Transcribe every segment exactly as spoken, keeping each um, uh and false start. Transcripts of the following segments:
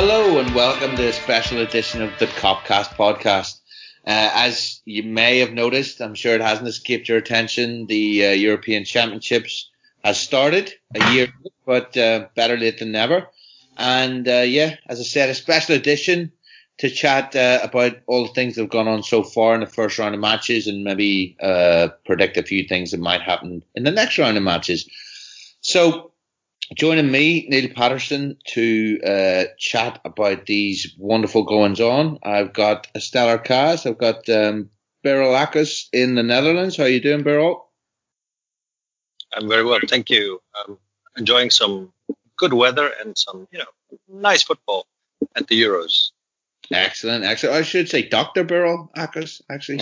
Hello and welcome to a special edition of the Copcast podcast. Uh, as you may have noticed, I'm sure it hasn't escaped your attention, the uh, European Championships has started a year ago, but uh, better late than never. And uh, yeah, as I said, a special edition to chat uh, about all the things that have gone on so far in the first round of matches and maybe uh, predict a few things that might happen in the next round of matches. So joining me, Neil Patterson, to uh, chat about these wonderful goings-on. I've got a stellar cast. I've got um, Beryl Akkus in the Netherlands. How are you doing, Beryl? I'm very well, thank you. I'm enjoying some good weather and some, you know, nice football at the Euros. Excellent, excellent. I should say Doctor Beryl Akkus, actually.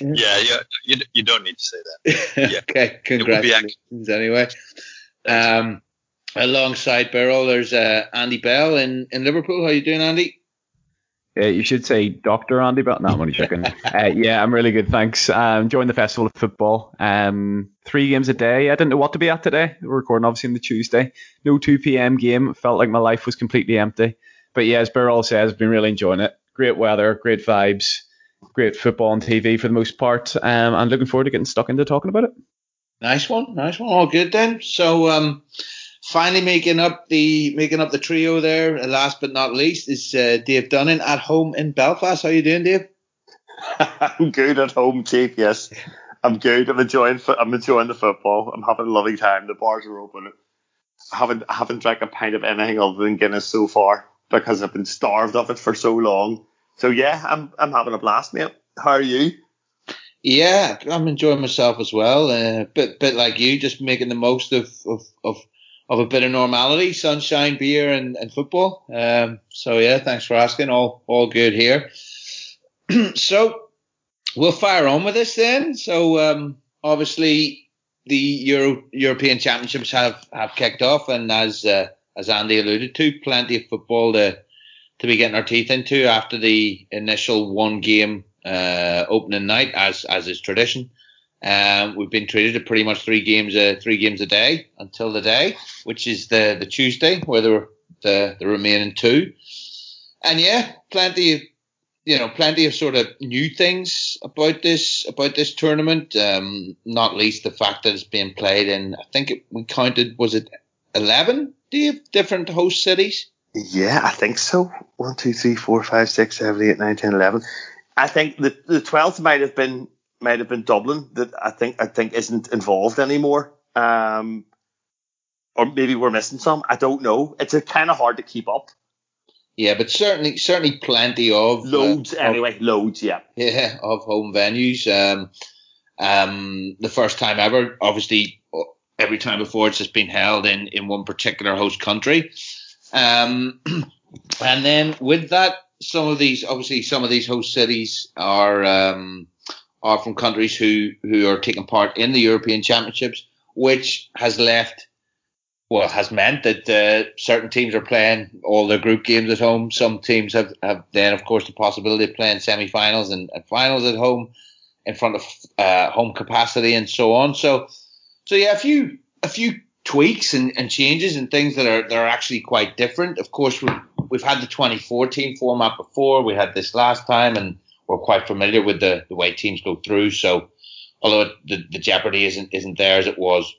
yeah, yeah, you you don't need to say that. Yeah. Okay, congratulations anyway. Um, alongside Beryl, there's uh, Andy Bell in, in Liverpool. How are you doing, Andy? Yeah, you should say Doctor Andy Bell. No, I'm only joking. uh, yeah, I'm really good, thanks. I'm um, enjoying the Festival of Football. Um, three games a day. I didn't know what to be at today. We're recording, obviously, on the Tuesday. No two p.m. game. It felt like my life was completely empty. But yeah, as Beryl says, I've been really enjoying it. Great weather, great vibes, great football on T V for the most part. Um, I'm looking forward to getting stuck into talking about it. Nice one, nice one. All good then. So um, finally making up the making up the trio there. Last but not least is uh, Dave Dunning at home in Belfast. How are you doing, Dave? I'm good at home, Chief. Yes, I'm good. I'm enjoying. I'm enjoying the football. I'm having a lovely time. The bars are open. I haven't I haven't drank a pint of anything other than Guinness so far because I've been starved of it for so long. So yeah, I'm I'm having a blast, mate. How are you? Yeah, I'm enjoying myself as well. A uh, bit, bit like you, just making the most of of, of, of a bit of normality, sunshine, beer, and, and football. Um, so yeah, thanks for asking. All all good here. So we'll fire on with this then. So um, obviously the Euro European Championships have, have kicked off, and as uh, as Andy alluded to, plenty of football to to be getting our teeth into after the initial one game. Uh, opening night, as as is tradition, um, we've been treated to pretty much three games, uh, three games a day until the day, which is the, the Tuesday, where there were the the remaining two, and yeah, plenty of you know plenty of sort of new things about this about this tournament. Um, not least the fact that it's being played in, I think it, we counted, was it eleven different host cities? Yeah, I think so. One, two, three, four, five, six, seven, eight, nine, ten, eleven. I think the the twelfth might have been might have been Dublin, that I think I think isn't involved anymore, um, or maybe we're missing some. I don't know. It's kind of hard to keep up. Yeah, but certainly certainly plenty of loads uh, anyway. Of, loads, yeah, yeah, of home venues. Um, um, the first time ever, obviously. Every time before, it's just been held in, in one particular host country, um, and then with that. Some of these, obviously, some of these host cities are um, are from countries who, who are taking part in the European Championships, which has left, well, has meant that uh, certain teams are playing all their group games at home. Some teams have, have then, of course, the possibility of playing semi-finals and, and finals at home in front of uh, home capacity and so on. So, so yeah, a few a few tweaks and, and changes and things that are that are actually quite different. Of course, we're We've had the twenty fourteen format before. We had this last time, and we're quite familiar with the, the way teams go through. So, although the, the jeopardy isn't isn't there as it was,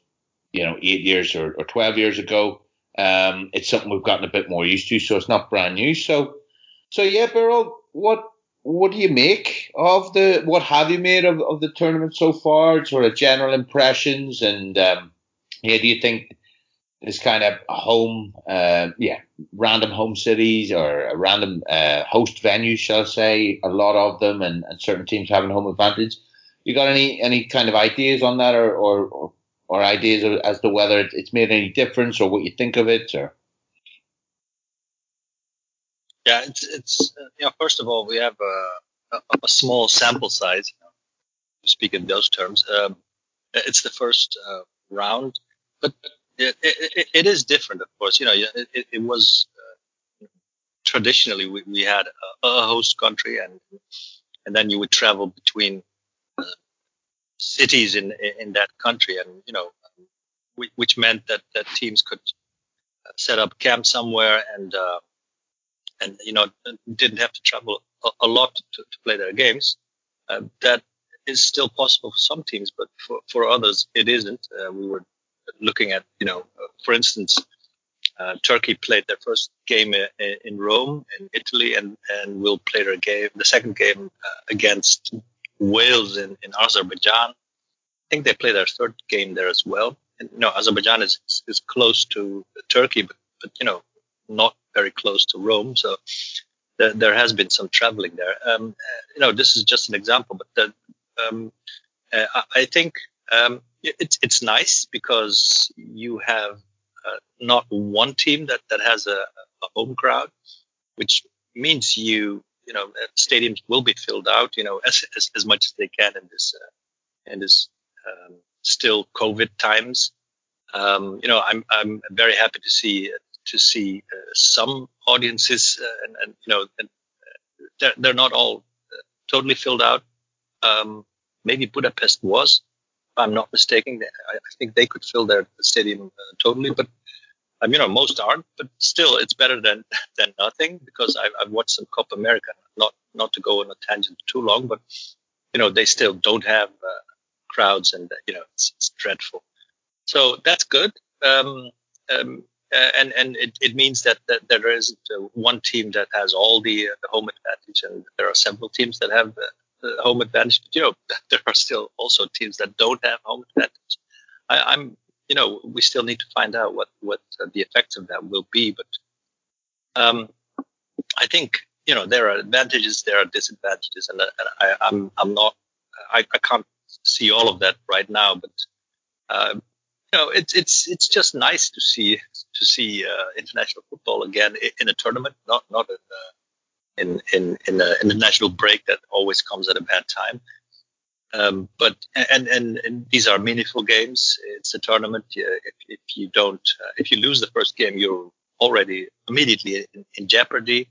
you know, eight years or, or twelve years ago, um, it's something we've gotten a bit more used to. So it's not brand new. So, so yeah, Beryl, what what do you make of the? What have you made of, of the tournament so far? Sort of general impressions, and um, yeah, do you think? This kind of home, uh, yeah, random home cities or random uh, host venues, shall I say, a lot of them, and, and certain teams having home advantage. You got any, any kind of ideas on that, or, or, or, or ideas as to whether it's made any difference or what you think of it? Or yeah, it's it's uh, you know, first of all, we have a, a, a small sample size. You know, to speak in those terms, um, it's the first uh, round, but. It, it, it is different, of course. You know, it, it was uh, traditionally we, we had a, a host country, and and then you would travel between uh, cities in in that country, and you know, which meant that, that teams could set up camp somewhere and uh, and, you know, didn't have to travel a, a lot to, to play their games. Uh, that is still possible for some teams, but for, for others, it isn't. Uh, we were looking at, you know, uh, for instance, uh, Turkey played their first game in, in Rome, in Italy, and, and will play their game, the second game uh, against Wales in, in Azerbaijan. I think they play their third game there as well. And, you know, Azerbaijan is, is, is close to Turkey, but, but, you know, not very close to Rome. So there, there has been some traveling there. Um, you know, this is just an example, but the, um, uh, I think um, it's it's nice because you have uh, not one team that, that has a, a home crowd, which means you, you know, stadiums will be filled out, you know, as, as, as much as they can in this, uh, in this, um, still COVID times. Um, you know, I'm, I'm very happy to see, uh, to see uh, some audiences uh, and, and, you know, and they're, they're not all uh, totally filled out. Um, maybe Budapest was, if I'm not mistaken. I, I think they could fill their stadium uh, totally, but um, you know, most aren't, but still it's better than, than nothing, because I've, I've watched some Copa America, not, not to go on a tangent too long, but you know, they still don't have uh, crowds and, uh, you know, it's, it's dreadful. So that's good. Um, um, Uh, and and it, it means that, that there isn't uh, one team that has all the, uh, the home advantage, and there are several teams that have uh, the home advantage. But, you know, there are still also teams that don't have home advantage. I, I'm, you know, we still need to find out what what uh, the effects of that will be. But um, I think, you know, there are advantages, there are disadvantages, and, uh, and I, I'm I'm not I, I can't see all of that right now, but. Uh, You know, it's it's it's just nice to see to see uh, international football again in a tournament, not not in uh, in in in, a, in the national break that always comes at a bad time. Um, but and, and and these are meaningful games. It's a tournament. If if you don't uh, if you lose the first game, you're already immediately in, in jeopardy.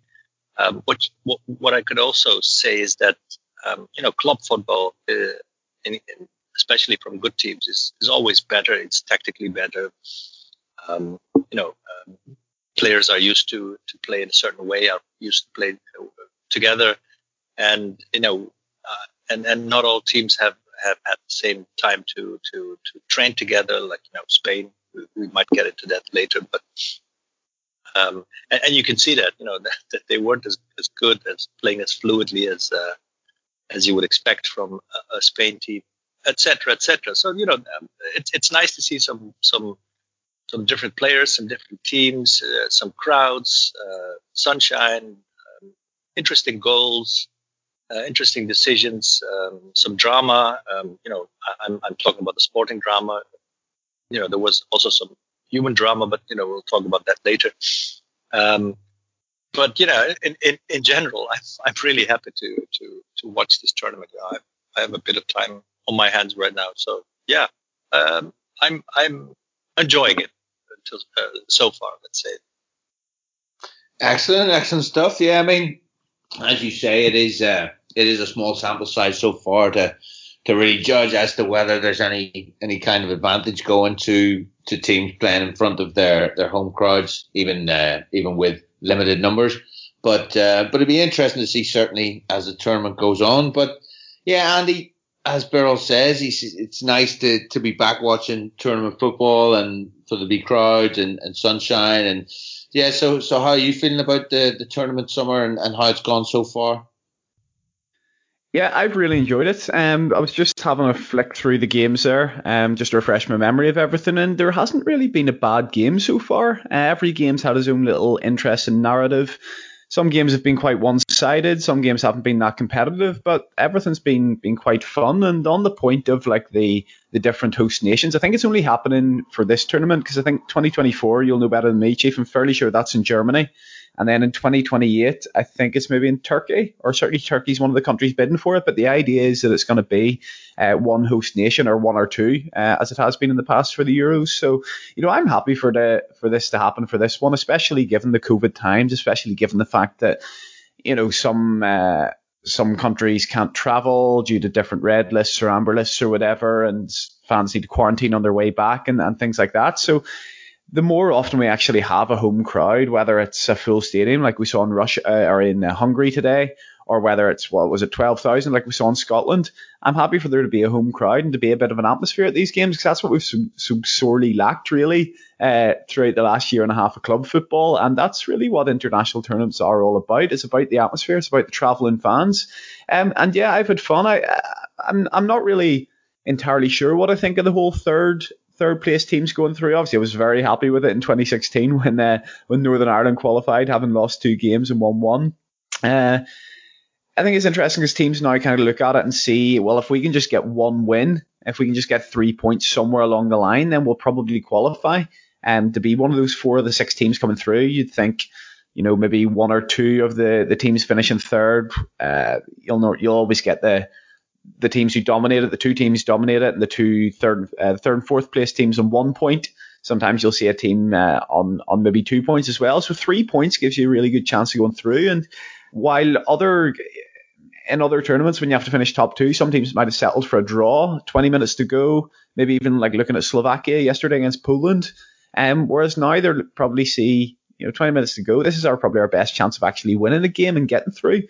Um, what what what I could also say is that um, you know, club football uh, in, in especially from good teams, is, is always better. It's tactically better. Um, you know, um, players are used to, to play in a certain way, are used to play together. And, you know, uh, and, and not all teams have, have had the same time to, to, to train together, like, you know, Spain. We, we might get into that later, but, um, and, and you can see that, you know, that, that they weren't as, as good as playing as fluidly as, uh, as you would expect from a, a Spain team. Etc. Etc. So you know, um, it's it's nice to see some some some different players, some different teams, uh, some crowds, uh, sunshine, um, interesting goals, uh, interesting decisions, um, some drama. Um, you know, I, I'm I'm talking about the sporting drama. You know, there was also some human drama, but you know, we'll talk about that later. Um, but you know, in in, in general, I'm I'm really happy to to to watch this tournament. I I have a bit of time on my hands right now, so yeah, um, I'm I'm enjoying it until, uh, so far. Let's say. Excellent, excellent stuff. Yeah, I mean, as you say, it is uh, it is a small sample size so far to to really judge as to whether there's any any kind of advantage going to to teams playing in front of their, their home crowds, even uh, even with limited numbers. But uh, but it'd be interesting to see certainly as the tournament goes on. But yeah, Andy. As Beryl says, he's, it's nice to, to be back watching tournament football and for the big crowds and, and sunshine. And yeah, so so how are you feeling about the, the tournament summer and, and how it's gone so far? Yeah, I've really enjoyed it. Um, I was just having a flick through the games there, um, just to refresh my memory of everything. And there hasn't really been a bad game so far. Uh, every game's had its own little interest and narrative. Some games have been quite one-sided, some games haven't been that competitive, but everything's been been quite fun. And on the point of like the, the different host nations, I think it's only happening for this tournament, because I think twenty twenty-four, you'll know better than me, Chief, I'm fairly sure that's in Germany. And then in twenty twenty-eight, I think it's maybe in Turkey, or certainly Turkey's one of the countries bidding for it. But the idea is that it's going to be uh, one host nation or one or two, uh, as it has been in the past for the Euros. So, you know, I'm happy for the for this to happen for this one, especially given the COVID times, especially given the fact that, you know, some uh, some countries can't travel due to different red lists or amber lists or whatever, and fans need to quarantine on their way back and, and things like that. So the more often we actually have a home crowd, whether it's a full stadium like we saw in Russia uh, or in uh, Hungary today, or whether it's, what was it, twelve thousand like we saw in Scotland, I'm happy for there to be a home crowd and to be a bit of an atmosphere at these games, because that's what we've so, so sorely lacked, really, uh, throughout the last year and a half of club football. And that's really what international tournaments are all about. It's about the atmosphere. It's about the travelling fans. Um, and, yeah, I've had fun. I, I'm, I'm not really entirely sure what I think of the whole third third place teams going through. Obviously, I was very happy with it in twenty sixteen when uh, when Northern Ireland qualified, having lost two games and won one. Uh, I think it's interesting because teams now kind of look at it and see, well, if we can just get one win, if we can just get three points somewhere along the line, then we'll probably qualify. And um, to be one of those four of the six teams coming through, you'd think, you know, maybe one or two of the, the teams finishing third. Uh, you'll know, you'll always get the the teams who dominate it, the two teams dominate it, and the two third, uh, third and fourth place teams on one point. Sometimes you'll see a team uh, on on maybe two points as well. So three points gives you a really good chance of going through. And while other in other tournaments, when you have to finish top two, some teams might have settled for a draw, twenty minutes to go, maybe even like looking at Slovakia yesterday against Poland. Um, whereas now they'll probably see, you know, twenty minutes to go, this is our probably our best chance of actually winning the game and getting through.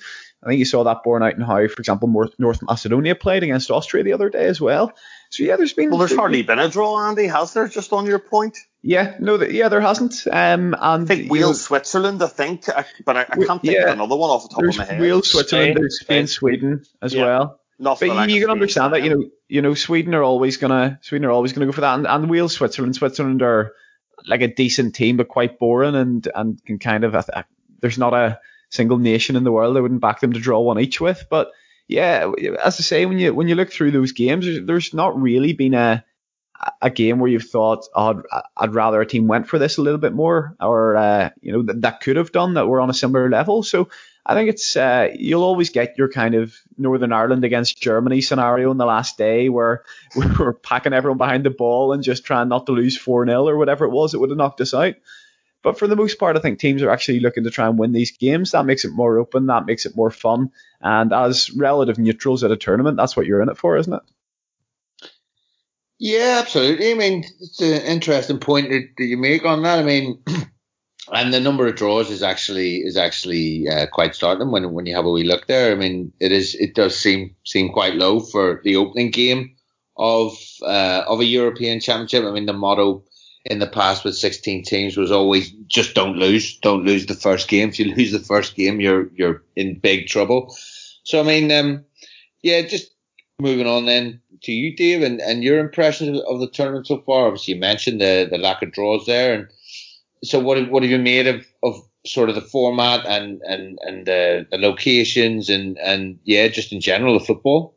I think you saw that borne out in how, for example, North Macedonia played against Austria the other day as well. So, yeah, there's been... Well, there's hardly been a draw, Andy, has there, just on your point? Yeah, no, the, yeah, there hasn't. Um, and I think Wales, you know, Switzerland, I think, but I, I can't think yeah, of another one off the top of my head. Wales, Switzerland, Spain, there's Spain, Sweden as yeah. well. Not but you, you can understand that, you know, you know, Sweden are always gonna, Sweden are always gonna go for that, and, and Wales, Switzerland, Switzerland are like a decent team but quite boring, and and can kind of, uh, there's not a single nation in the world I wouldn't back them to draw one each with. But yeah, as I say, when you when you look through those games, there's not really been a a game where you've thought, oh, I'd, I'd rather a team went for this a little bit more, or uh, you know, that, that could have done, that were on a similar level. So I think it's uh, you'll always get your kind of Northern Ireland against Germany scenario on the last day, where we were packing everyone behind the ball and just trying not to lose four nil or whatever it was that would have knocked us out. But for the most part, I think teams are actually looking to try and win these games. That makes it more open. That makes it more fun. And as relative neutrals at a tournament, that's what you're in it for, isn't it? Yeah, absolutely. I mean, it's an interesting point that you make on that. I mean, and the number of draws is actually is actually uh, quite startling when when you have a wee look there. I mean, it is it does seem seem quite low for the opening game of uh, of a European Championship. I mean, the motto in the past with sixteen teams was always just don't lose, don't lose the first game. If you lose the first game, you're you're in big trouble. So I mean, um, yeah, just moving on then to you, Dave, and, and your impressions of the tournament so far. Obviously, you mentioned the, the lack of draws there, and so what what have you made of, of sort of the format and and and the, the locations and and yeah, just in general the football?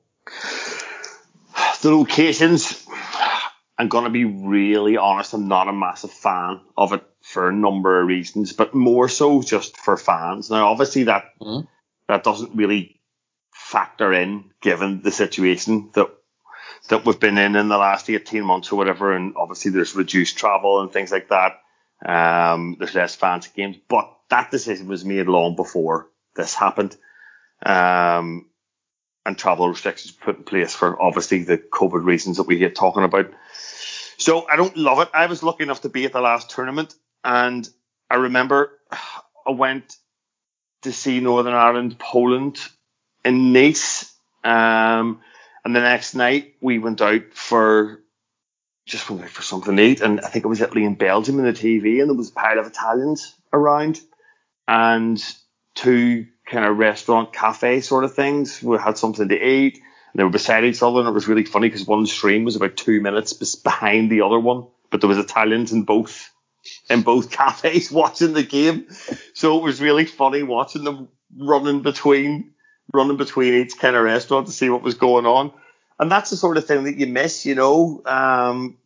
The locations, I'm gonna be really honest, I'm not a massive fan of it for a number of reasons, but more so just for fans. Now, obviously that mm. that doesn't really factor in, given the situation that that we've been in in the last eighteen months or whatever, and obviously there's reduced travel and things like that. Um, there's less fans at games, but that decision was made long before this happened. Um, and travel restrictions put in place for obviously the COVID reasons that we get talking about. So I don't love it. I was lucky enough to be at the last tournament, and I remember I went to see Northern Ireland, Poland in Nice, um, and the next night we went out for just went out for something to eat, and I think it was Italy and Belgium on the T V, and there was a pile of Italians around, and two kind of restaurant cafe sort of things. We had something to eat, and they were beside each other, and it was really funny because one stream was about two minutes behind the other one, but there was Italians in both in both cafes watching the game, so it was really funny watching them running between. running between each kind of restaurant to see what was going on. And that's the sort of thing that you miss, you know. Um,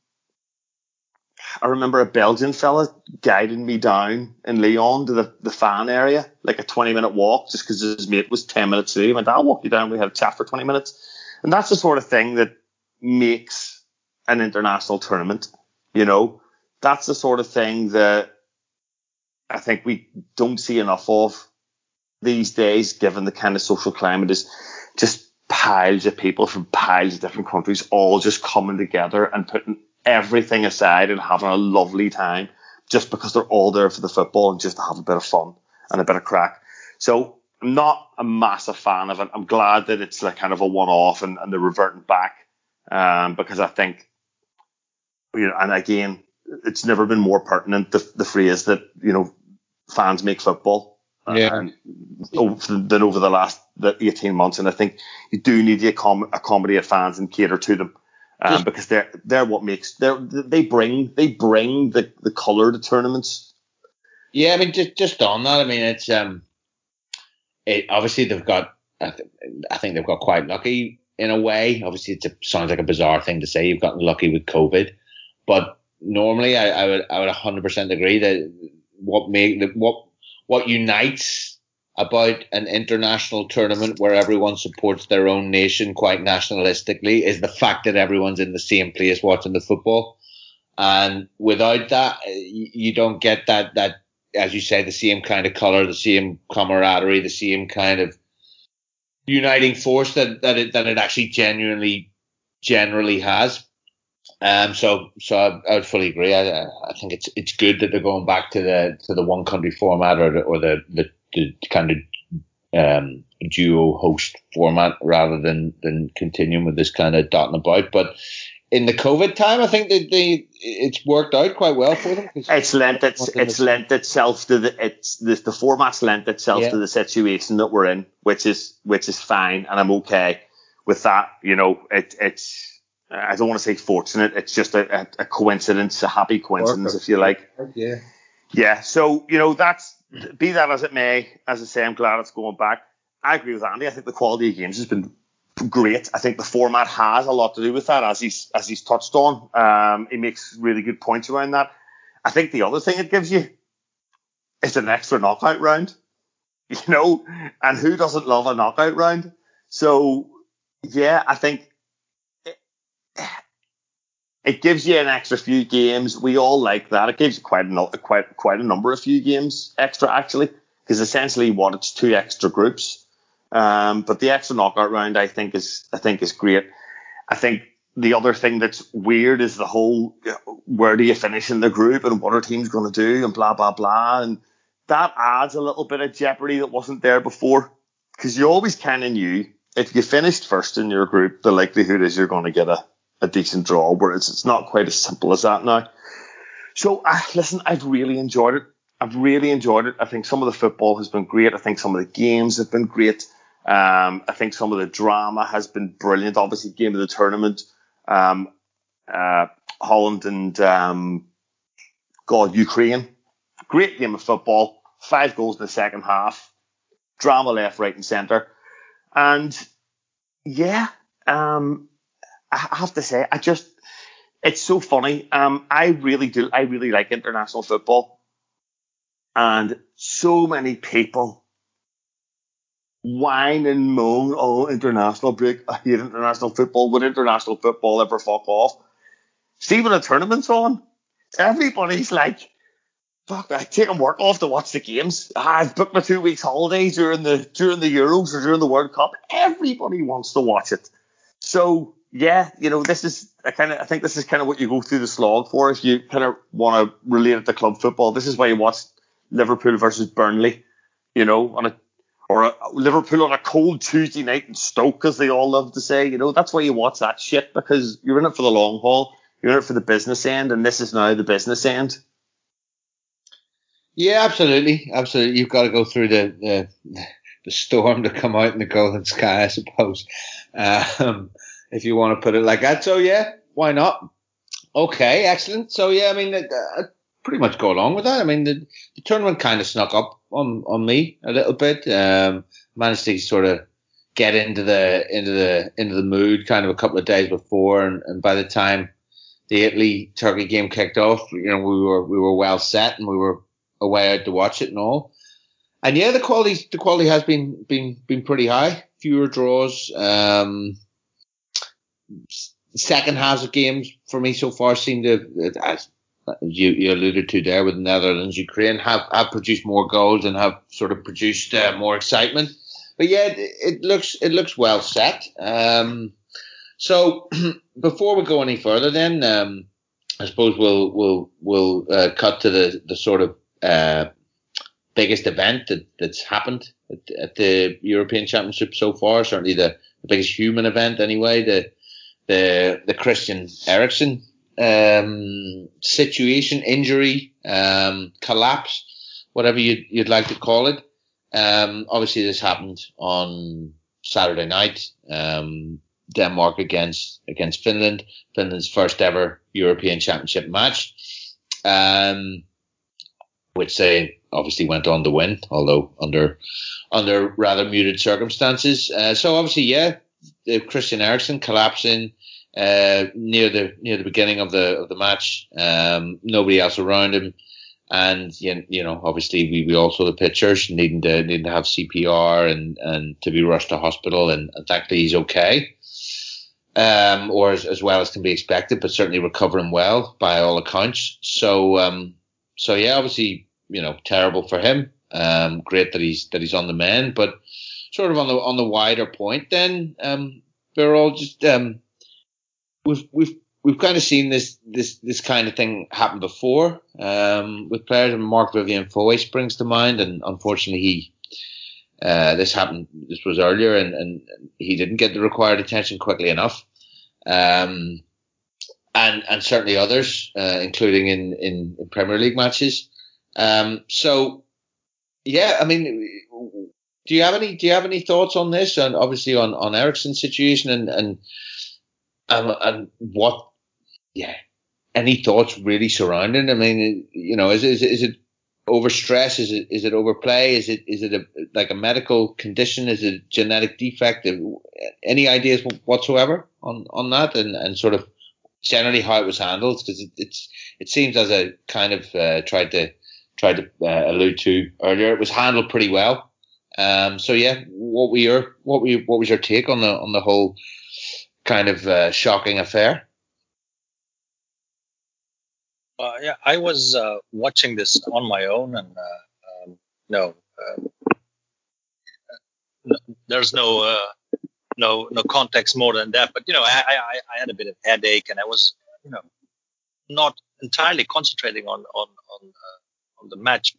I remember a Belgian fella guiding me down in Lyon to the, the fan area, like a twenty-minute walk, just because his mate was ten minutes away. He went, I'll walk you down. We had a chat for twenty minutes. And that's the sort of thing that makes an international tournament, you know. That's the sort of thing that I think we don't see enough of these days, given the kind of social climate, is just piles of people from piles of different countries all just coming together and putting everything aside and having a lovely time just because they're all there for the football and just to have a bit of fun and a bit of crack. So I'm not a massive fan of it. I'm glad that it's like kind of a one-off and, and they're reverting back, um, because I think, you know, and again, it's never been more pertinent, the, the phrase that, you know, fans make football. Yeah. Um, than over the last eighteen months, and I think you do need to accommodate fans and cater to them, um, because they're they're what makes they they bring they bring the, the colour to tournaments. Yeah, I mean just just on that, I mean it's um, it obviously they've got I, th- I think they've got quite lucky in a way. Obviously, it sounds like a bizarre thing to say, you've gotten lucky with COVID, but normally I, I would I would one hundred percent agree that what make what What unites about an international tournament where everyone supports their own nation quite nationalistically is the fact that everyone's in the same place watching the football. And without that, you don't get that, that, as you say, the same kind of colour, the same camaraderie, the same kind of uniting force that, that it, that it actually genuinely, generally has. Um, so, so I, I would fully agree. I, I think it's it's good that they're going back to the to the one country format or the, or the, the, the kind of um, duo host format rather than, than continuing with this kind of dotting about. But in the COVID time, I think that they it's worked out quite well for them. It's lent it's it's lent itself to the it's the, the format's lent itself yeah. to the situation that we're in, which is which is fine, and I'm okay with that. You know, it it's. I don't want to say fortunate. It's just a, a, a coincidence, a happy coincidence, if you like. Yeah. Yeah. So, you know, that's, be that as it may, as I say, I'm glad it's going back. I agree with Andy. I think the quality of games has been great. I think the format has a lot to do with that, as he's, as he's touched on. Um, he makes really good points around that. I think the other thing it gives you is an extra knockout round, you know, and who doesn't love a knockout round? So, yeah, I think, it gives you an extra few games. We all like that. It gives you quite a quite quite a number of few games extra actually, because essentially what it's two extra groups. Um, but the extra knockout round I think is I think is great. I think the other thing that's weird is the whole you know, where do you finish in the group and what are teams going to do and blah blah blah, and that adds a little bit of jeopardy that wasn't there before, because you always kind of knew if you finished first in your group, the likelihood is you're going to get a. a decent draw, whereas it's not quite as simple as that now. So, uh, listen, I've really enjoyed it. I've really enjoyed it. I think some of the football has been great. I think some of the games have been great. Um, I think some of the drama has been brilliant. Obviously, game of the tournament, um, uh, Holland and, um, God, Ukraine. Great game of football. Five goals in the second half. Drama left, right and centre. And, yeah, um... I have to say, I just, it's so funny. Um, I really do. I really like international football. And so many people whine and moan, oh, international break. I hate international football. Would international football ever fuck off? See when a tournament's on, everybody's like, fuck, I've taken work off to watch the games. I've booked my two weeks holiday during the, during the Euros or during the World Cup. Everybody wants to watch it. So, yeah, you know, this is I kind of I think this is kind of what you go through the slog for if you kind of want to relate it to club football. This is why you watch Liverpool versus Burnley, you know, on a or a, Liverpool on a cold Tuesday night in Stoke, as they all love to say. You know, that's why you watch that shit, because you're in it for the long haul. You're in it for the business end, and this is now the business end. Yeah, absolutely, absolutely. You've got to go through the the, the storm to come out in the golden sky, I suppose. Um, If you want to put it like that. So, yeah, why not? Okay, excellent. So, yeah, I mean, I pretty much go along with that. I mean, the, the tournament kind of snuck up on, on me a little bit. Um, managed to sort of get into the, into the, into the mood kind of a couple of days before. And, and by the time the Italy-Turkey game kicked off, you know, we were, we were well set and we were away out to watch it and all. And yeah, the quality, the quality has been, been, been pretty high. Fewer draws. Um, Second halves of games for me so far seem to, as you, you alluded to there with the Netherlands, Ukraine, have, have produced more goals and have sort of produced uh, more excitement. But yeah, it, it looks it looks well set. Um, so before we go any further, then um, I suppose we'll we'll we'll uh, cut to the the sort of uh, biggest event that, that's happened at, at the European Championship so far. Certainly the, the biggest human event, anyway. The the the Christian Eriksen um, situation, injury, um, collapse, whatever you'd, you'd like to call it. Um, obviously, this happened on Saturday night. Um, Denmark against against Finland. Finland's first ever European Championship match, um, which they obviously went on to win, although under under rather muted circumstances. Uh, so obviously, yeah, Christian Eriksen collapsing uh, near the near the beginning of the of the match. Um, nobody else around him, and you know, obviously, we, we all saw the pictures, needing to needing to have C P R and, and to be rushed to hospital, and, and thankfully he's okay. Um, or as, as well as can be expected, but certainly recovering well by all accounts. So, um, so yeah, obviously, you know, terrible for him. Um, great that he's that he's on the mend, but sort of on the on the wider point, then um, we're all just um, we've we've we've kind of seen this this this kind of thing happen before um, with players. And Marc Vivien Foé springs to mind, and unfortunately he. Uh, this happened, this was earlier, and, and he didn't get the required attention quickly enough. Um, and, and certainly others, uh, including in, in, in Premier League matches. Um, so, yeah, I mean, do you have any, do you have any thoughts on this? And obviously on, on Eriksen's situation and, and, um, and what, yeah, any thoughts really surrounding? I mean, you know, is, is, is it, overstress? Is it is it overplay? Is it is it a, like a medical condition? Is it a genetic defect? Any ideas whatsoever on, on that and, and sort of generally how it was handled? Because it, it's it seems, as I kind of uh, tried to tried to uh, allude to earlier, it was handled pretty well. Um, so yeah, what were your what were you, what was your take on the on the whole kind of uh, shocking affair? Uh, yeah, I was uh, watching this on my own, and uh, um, no, uh, no, there's no uh, no no context more than that. But you know, I, I, I had a bit of headache, and I was you know not entirely concentrating on on on, uh, on the match.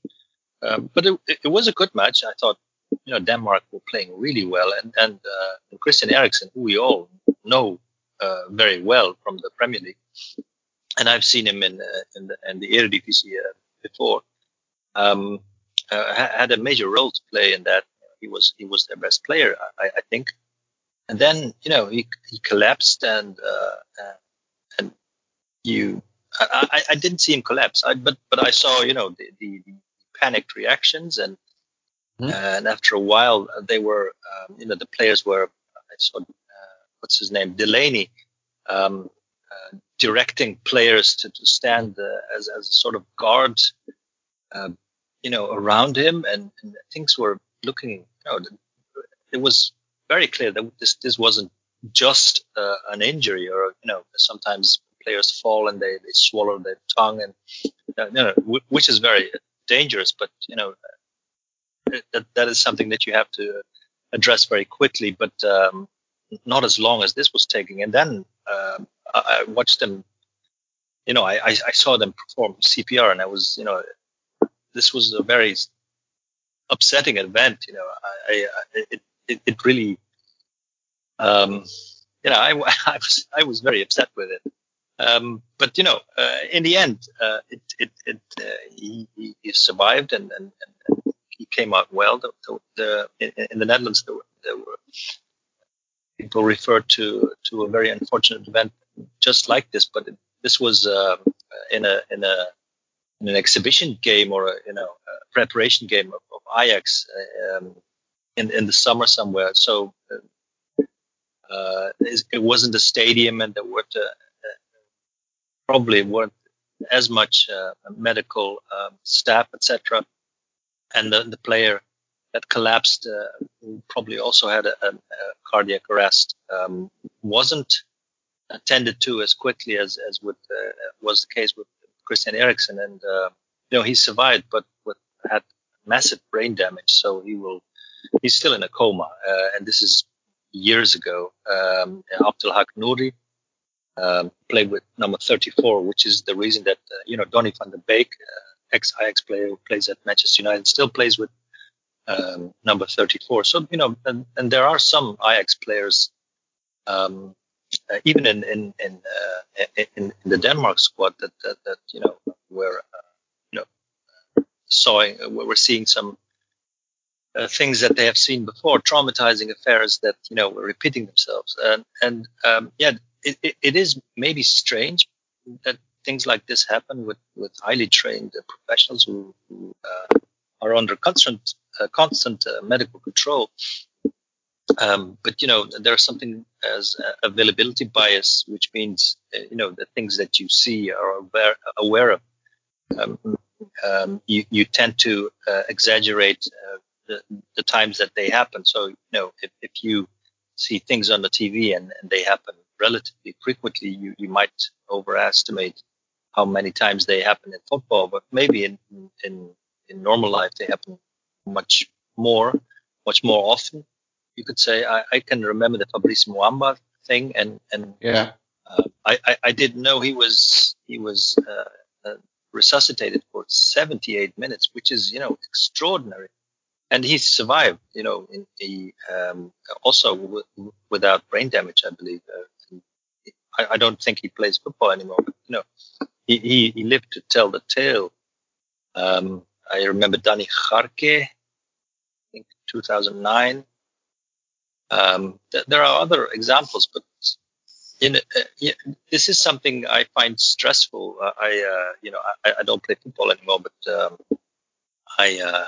Uh, but it, it was a good match. I thought you know Denmark were playing really well, and and, uh, and Christian Eriksen, who we all know uh, very well from the Premier League. And I've seen him in uh, in the, in the Eredivisie uh, before. Um, uh, had a major role to play in that. He was he was their best player, I, I think. And then you know he he collapsed, and uh, and you I, I, I didn't see him collapse, I, but but I saw you know the, the, the panicked reactions, and mm. uh, and after a while they were um, you know the players were I saw uh, what's his name Delaney. Um, Uh, directing players to, to stand uh, as, as a sort of guard, uh, you know, around him, and, and things were looking. You know, it was very clear that this this wasn't just uh, an injury, or you know, sometimes players fall and they, they swallow their tongue, and uh, you know, w- which is very dangerous. But you know, that that is something that you have to address very quickly, but um, not as long as this was taking, and then. Um, I watched them, you know, I, I saw them perform C P R, and I was, you know, this was a very upsetting event, you know, I, I it, it, it really, um, you know, I, I was, I was very upset with it. Um, but you know, uh, in the end, uh, it, it, it, uh, he, he, he survived, and, and, and he came out well. The, the, the, in the Netherlands, there were, there were people referred to, to a very unfortunate event just like this, but it, this was um, in a in a in an exhibition game, or a, you know a preparation game of, of Ajax um, in in the summer somewhere. So uh, it wasn't a stadium, and there weren't uh, probably weren't as much uh, medical um, staff, et cetera. And the, the player that collapsed, uh, probably also had a, a, a cardiac arrest, um, wasn't attended to as quickly as, as with, uh, was the case with Christian Eriksen. And, uh, you know, he survived, but with, had massive brain damage. So he will, he's still in a coma. Uh, and this is years ago. Um, Abdelhak Nouri, um, played with number thirty-four, which is the reason that, uh, you know, Donny van de Beek, uh, ex-Ajax player who plays at Manchester United, still plays with um, number thirty-four. So, you know, and, and there are some Ajax players, um, uh, even in in in, uh, in in the Denmark squad, that that, that you know, were uh, you know, saw uh, we're seeing some. Uh, things that they have seen before, traumatizing affairs that, you know, were repeating themselves. And, and um, yeah, it, it, it is maybe strange that things like this happen with, with highly trained uh, professionals who, who uh, are under constant, uh, constant uh, medical control. Um, but, you know, there's something as uh, availability bias, which means, uh, you know, the things that you see or are aware, aware of, um, um, you, you tend to uh, exaggerate uh, The, the times that they happen. So, you know, if, if you see things on the T V and, and they happen relatively frequently, you, you might overestimate how many times they happen in football. But maybe in in, in normal life, they happen much more, much more often. You could say, I, I can remember the Fabrice Muamba thing. And, and yeah. uh, I, I, I didn't know he was, he was uh, uh, resuscitated for seventy-eight minutes, which is, you know, extraordinary. And he survived, you know, in the, um, also w- without brain damage, I believe. Uh, I, I don't think he plays football anymore, but, you know, he, he, he lived to tell the tale. Um, I remember Danny Harke, I think two thousand nine. Um, th- there are other examples, but in, uh, yeah, this is something I find stressful. Uh, I, uh, you know, I, I don't play football anymore, but um, I... Uh,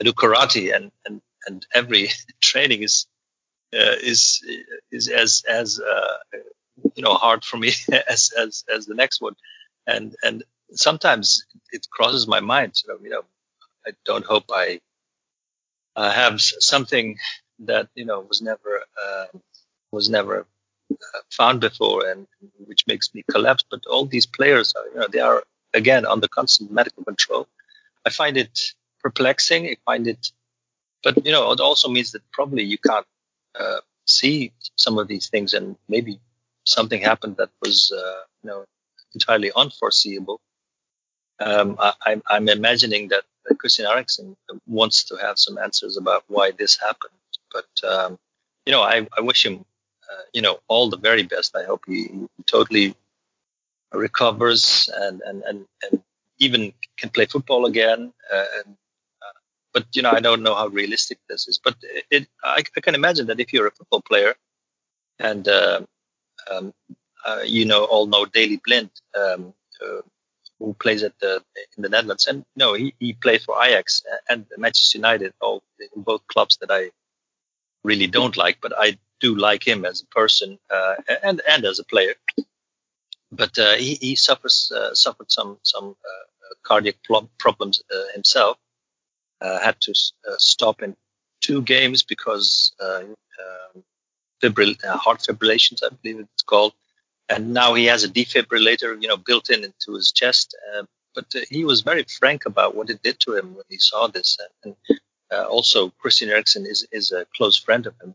I do karate, and, and, and every training is uh, is is as as uh, you know hard for me as, as as the next one, and and sometimes it crosses my mind. So, you know, I don't hope I uh, have something that, you know, was never uh, was never uh, found before, and which makes me collapse. But all these players are, you know, they are again under constant medical control. I find it perplexing. I find it, but, you know, it also means that probably you can't uh, see some of these things, and maybe something happened that was, uh, you know, entirely unforeseeable. Um, I, I'm, I'm imagining that Christian Eriksen wants to have some answers about why this happened, but um, you know, I, I wish him, uh, you know, all the very best. I hope he, he totally recovers and and and, and even can play football again. Uh, and, But, you know, I don't know how realistic this is. But it, it, I, I can imagine that if you're a football player and, uh, um, uh, you know, all know Daley Blind, um, uh, who plays at the in the Netherlands. And, you know, he, he played for Ajax and Manchester United, all in both clubs that I really don't like. But I do like him as a person uh, and, and as a player. But uh, he, he suffers uh, suffered some, some uh, cardiac pl- problems uh, himself. Uh, had to uh, stop in two games because uh, um, fibril- uh, heart fibrillations, I believe it's called. And now he has a defibrillator, you know, built in into his chest. Uh, but uh, he was very frank about what it did to him when he saw this. And, and uh, also, Christian Eriksen is, is a close friend of him.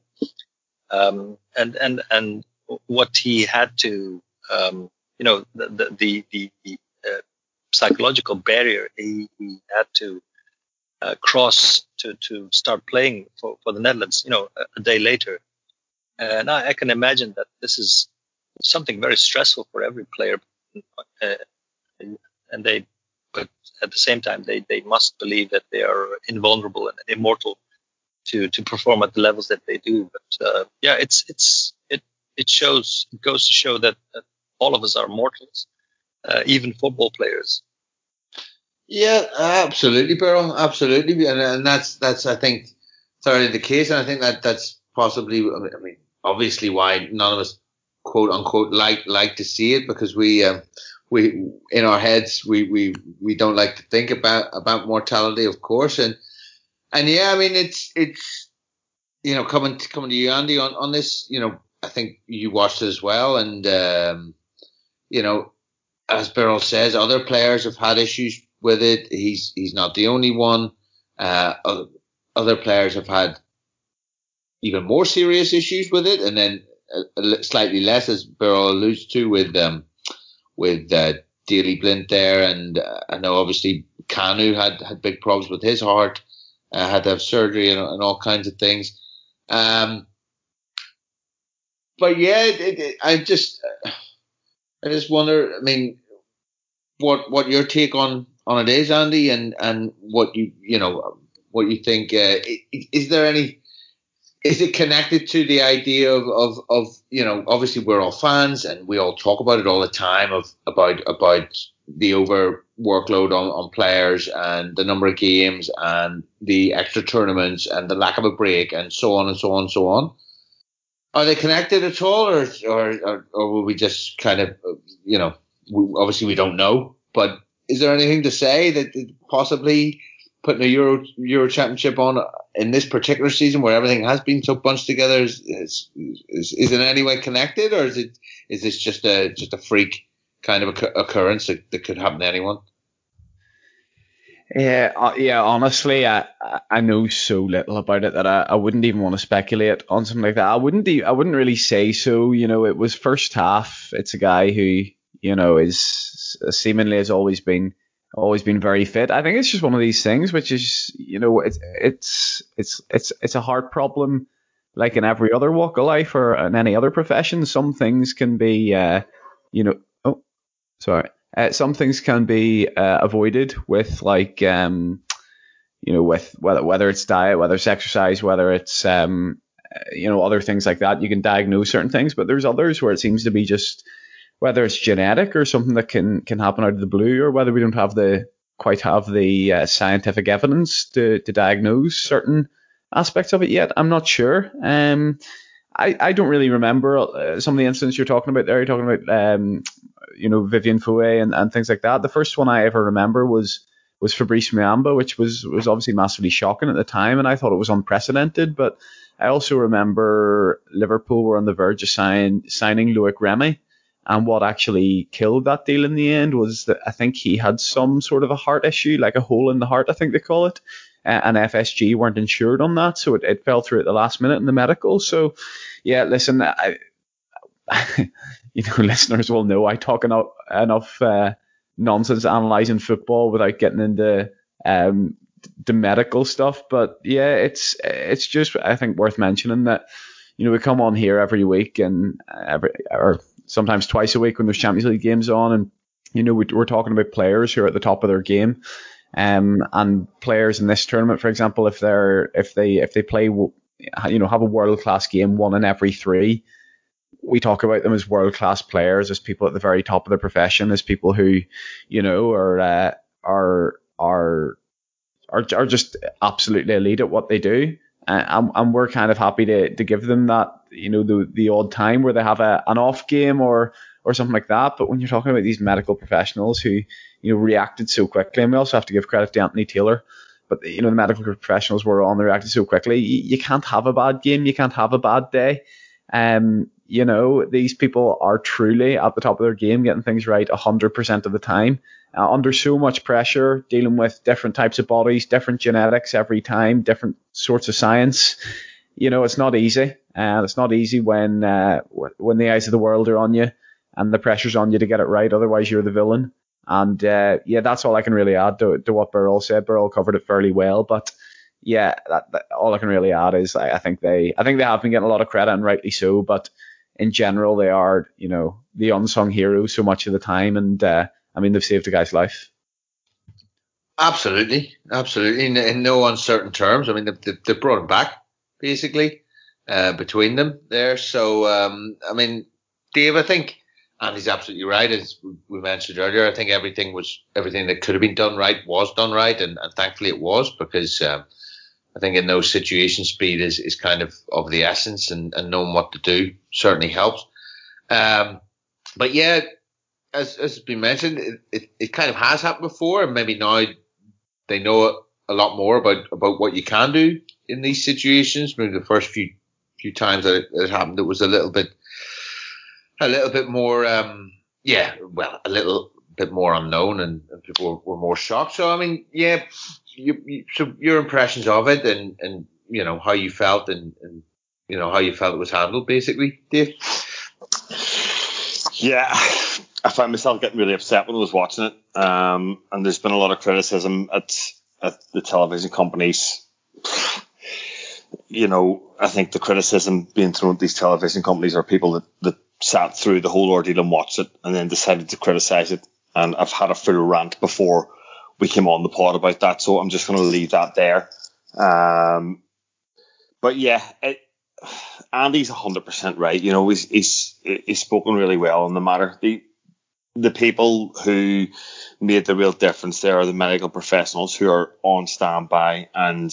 Um, and and and what he had to, um, you know, the the the, the uh, psychological barrier he, he had to. Uh, cross to, to start playing for, for the Netherlands, you know, a, a day later. And I, I can imagine that this is something very stressful for every player. Uh, and they, but at the same time, they, they must believe that they are invulnerable and immortal to, to perform at the levels that they do. But uh, yeah, it's, it's, it, it shows, it goes to show that, that all of us are mortals, uh, even football players. Yeah, absolutely, Beryl. Absolutely, and, and that's that's I think thoroughly the case, and I think that that's possibly, I mean, obviously why none of us quote unquote like like to see it, because we um, we in our heads we, we we don't like to think about about mortality, of course, and and yeah, I mean it's it's you know coming to, coming to you, Andy, on on this, you know, I think you watched it as well, and um, you know, as Beryl says, other players have had issues with it. He's he's not the only one. Uh, other, other players have had even more serious issues with it, and then a, a slightly less, as Beryl alludes to, with um, with uh, Daley Blind there. And uh, I know obviously Kanu had, had big problems with his heart, uh, had to have surgery and, and all kinds of things. Um, but yeah, it, it, I just I just wonder. I mean, what what your take on, on it is, Andy, and, and what you you know what you think. Uh, is there any? Is it connected to the idea of, of, of, you know, obviously we're all fans and we all talk about it all the time of about about the over workload on, on players and the number of games and the extra tournaments and the lack of a break and so on and so on and so on. Are they connected at all, or or or, or will we just kind of, you know, we, obviously we don't know, but is there anything to say that possibly putting a Euro Euro Championship on in this particular season where everything has been so bunched together is is, is, is in any way connected, or is it is this just a just a freak kind of occurrence that, that could happen to anyone? Yeah, uh, yeah. Honestly, I I know so little about it that I, I wouldn't even want to speculate on something like that. I wouldn't de- I wouldn't really say so. You know, it was first half. It's a guy who, you know, is seemingly has always been. Always been very fit. I think it's just one of these things, which is, you know, it's it's it's it's it's a heart problem, like in every other walk of life or in any other profession. Some things can be, uh, you know, oh, sorry, uh, some things can be uh, avoided with, like, um, you know, with whether whether it's diet, whether it's exercise, whether it's um, you know, other things like that. You can diagnose certain things, but there's others where it seems to be just, whether it's genetic or something that can, can happen out of the blue, or whether we don't have the quite have the uh, scientific evidence to, to diagnose certain aspects of it yet. I'm not sure. Um, I, I don't really remember uh, some of the incidents you're talking about there. You're talking about, um, you know, Vivien Foé and, and things like that. The first one I ever remember was was Fabrice Muamba, which was, was obviously massively shocking at the time, and I thought it was unprecedented. But I also remember Liverpool were on the verge of sign, signing Loic Remy. And what actually killed that deal in the end was that I think he had some sort of a heart issue, like a hole in the heart, I think they call it. Uh, and F S G weren't insured on that, so it, it fell through at the last minute in the medical. So, yeah, listen, I, you know, listeners will know I talk enough, enough uh, nonsense analysing football without getting into um, the medical stuff. But, yeah, it's it's just, I think, worth mentioning that, you know, we come on here every week and every or sometimes twice a week when there's Champions League games on, and, you know, we, we're talking about players who are at the top of their game, um, and players in this tournament, for example, if they're if they if they play, you know, have a world class game, one in every three, we talk about them as world class players, as people at the very top of their profession, as people who, you know, are uh, are are are are just absolutely elite at what they do. And, and we're kind of happy to, to give them that, you know, the the odd time where they have a an off game or or something like that. But when you're talking about these medical professionals who, you know, reacted so quickly, and we also have to give credit to Anthony Taylor, but, you know, the medical professionals were on, they reacted so quickly. You, you can't have a bad game, you can't have a bad day. Um, you know, these people are truly at the top of their game, getting things right one hundred percent of the time, uh, under so much pressure, dealing with different types of bodies, different genetics every time, different sorts of science. You know, it's not easy. And uh, it's not easy when uh, when the eyes of the world are on you and the pressure's on you to get it right. Otherwise, you're the villain. And, uh, yeah, that's all I can really add to, to what Beryl said. Beryl covered it fairly well, but... Yeah, that, that, all I can really add is I, I think they, I think they have been getting a lot of credit, and rightly so. But in general, they are, you know, the unsung heroes so much of the time, and uh, I mean, they've saved a guy's life. Absolutely, absolutely, in, in no uncertain terms. I mean, they they brought him back basically uh, between them there. So um, I mean, Dave, I think, and he's absolutely right, as we mentioned earlier. I think everything was everything that could have been done right was done right, and, and thankfully it was, because. Um, I think in those situations, speed is, is kind of of the essence, and, and knowing what to do certainly helps. Um, but yeah, as as has been mentioned, it, it, it kind of has happened before, and maybe now they know a lot more about, about what you can do in these situations. Maybe the first few few times that it, it happened, it was a little bit a little bit more, um, yeah, well, a little bit more unknown, and, and people were, were more shocked. So I mean, yeah. You, you, so your impressions of it, and, and you know how you felt, and, and you know, how you felt it was handled, basically, Dave? Yeah, I found myself getting really upset when I was watching it. Um, and there's been a lot of criticism at at the television companies. You know, I think the criticism being thrown at these television companies are people that, that sat through the whole ordeal and watched it and then decided to criticise it. And I've had a full rant before we came on the pod about that, so I'm just going to leave that there. Um, but yeah, it, Andy's one hundred percent right. You know, he's, he's, he's spoken really well on the matter. The the people who made the real difference there are the medical professionals who are on standby, and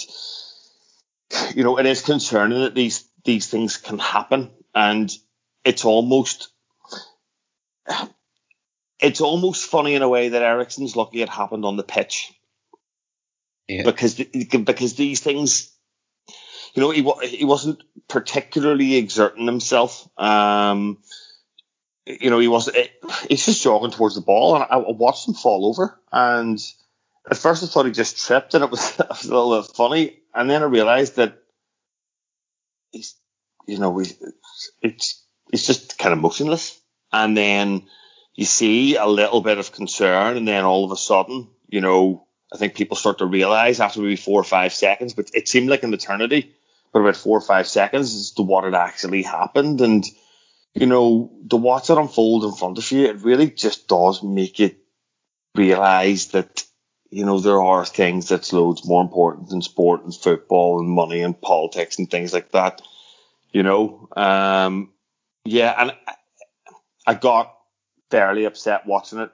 you know, it is concerning that these these things can happen, and it's almost it's almost funny in a way that Eriksen's lucky it happened on the pitch. Yeah. Because the, because these things, you know, he he wasn't particularly exerting himself. Um, you know, he wasn't. It, he's just jogging towards the ball, and I, I watched him fall over. And at first, I thought he just tripped, and it was, it was a little bit funny. And then I realised that he's, you know, he's it's he's just kind of motionless. And then you see a little bit of concern, and then all of a sudden, you know, I think people start to realise after maybe four or five seconds, but it seemed like an eternity, but about four or five seconds as to what had actually happened. And, you know, to watch it unfold in front of you, it really just does make you realise that, you know, there are things that's loads more important than sport and football and money and politics and things like that, you know. Um, yeah, and I, I got fairly upset watching it,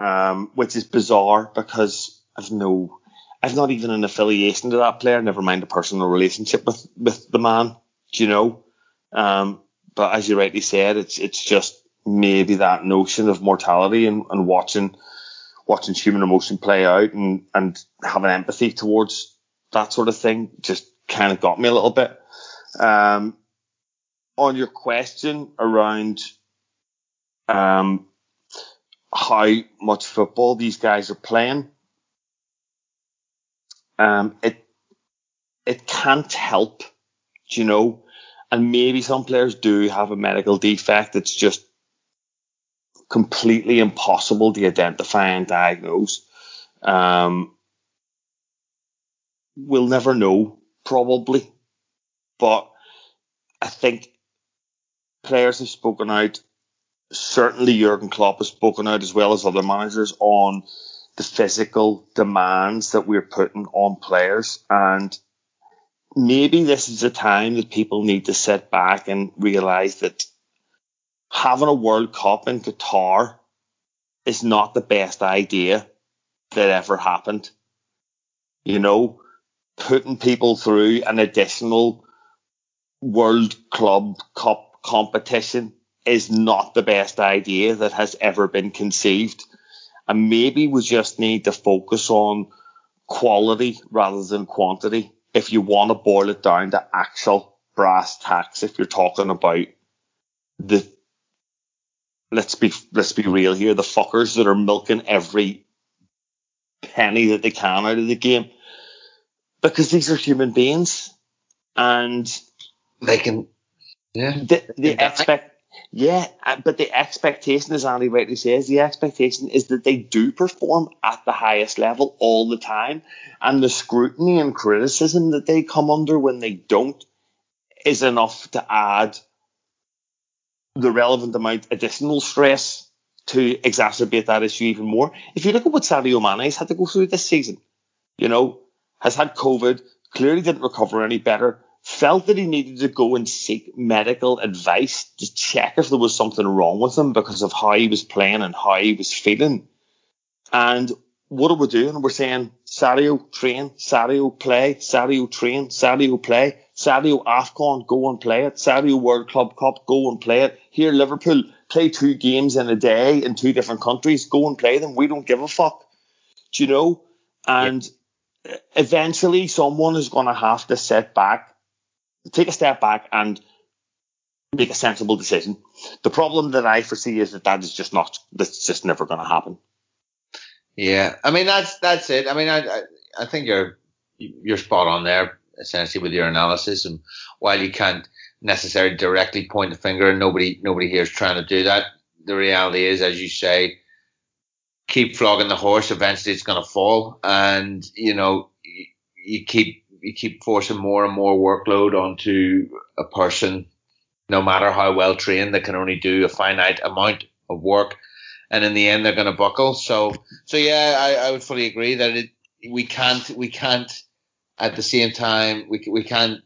um, which is bizarre because I've no, I've not even an affiliation to that player, never mind a personal relationship with, with the man, you know. Um, but as you rightly said, it's it's just maybe that notion of mortality and, and watching watching human emotion play out and, and having empathy towards that sort of thing just kind of got me a little bit. Um, on your question around um, how much football these guys are playing, Um, it it can't help, you know, and maybe some players do have a medical defect that's just completely impossible to identify and diagnose. Um, we'll never know, probably, but I think players have spoken out. Certainly, Jurgen Klopp has spoken out as well as other managers on the physical demands that we're putting on players. And maybe this is a time that people need to sit back and realise that having a World Cup in Qatar is not the best idea that ever happened. You know, putting people through an additional World Club Cup competition is not the best idea that has ever been conceived. And maybe we just need to focus on quality rather than quantity if you want to boil it down to actual brass tacks. If you're talking about the, let's be let's be real here, the fuckers that are milking every penny that they can out of the game, because these are human beings and they can, yeah, they, they expect. Yeah, but the expectation, as Andy rightly says, the expectation is that they do perform at the highest level all the time. And the scrutiny and criticism that they come under when they don't is enough to add the relevant amount additional stress to exacerbate that issue even more. If you look at what Sadio Mane has had to go through this season, you know, has had COVID, clearly didn't recover any better, felt that he needed to go and seek medical advice to check if there was something wrong with him because of how he was playing and how he was feeling. And what are we doing? We're saying, Sadio, train, Sadio, play, Sadio, train, Sadio, play, Sadio, AFCON, go and play it, Sadio, World Club Cup, go and play it. Here, Liverpool, play two games in a day in two different countries, go and play them. We don't give a fuck, do you know? And yeah, eventually someone is going to have to sit back, take a step back and make a sensible decision. The problem that I foresee is that that is just not, that's just never going to happen. Yeah. I mean, that's, that's it. I mean, I, I think you're, you're spot on there essentially with your analysis. And while you can't necessarily directly point the finger, and nobody nobody here is trying to do that. The reality is, as you say, keep flogging the horse. Eventually, it's going to fall, and you know you, you keep you keep forcing more and more workload onto a person, no matter how well trained, that can only do a finite amount of work, and in the end, they're going to buckle. So, so yeah, I, I would fully agree that it, we can't we can't at the same time we we can't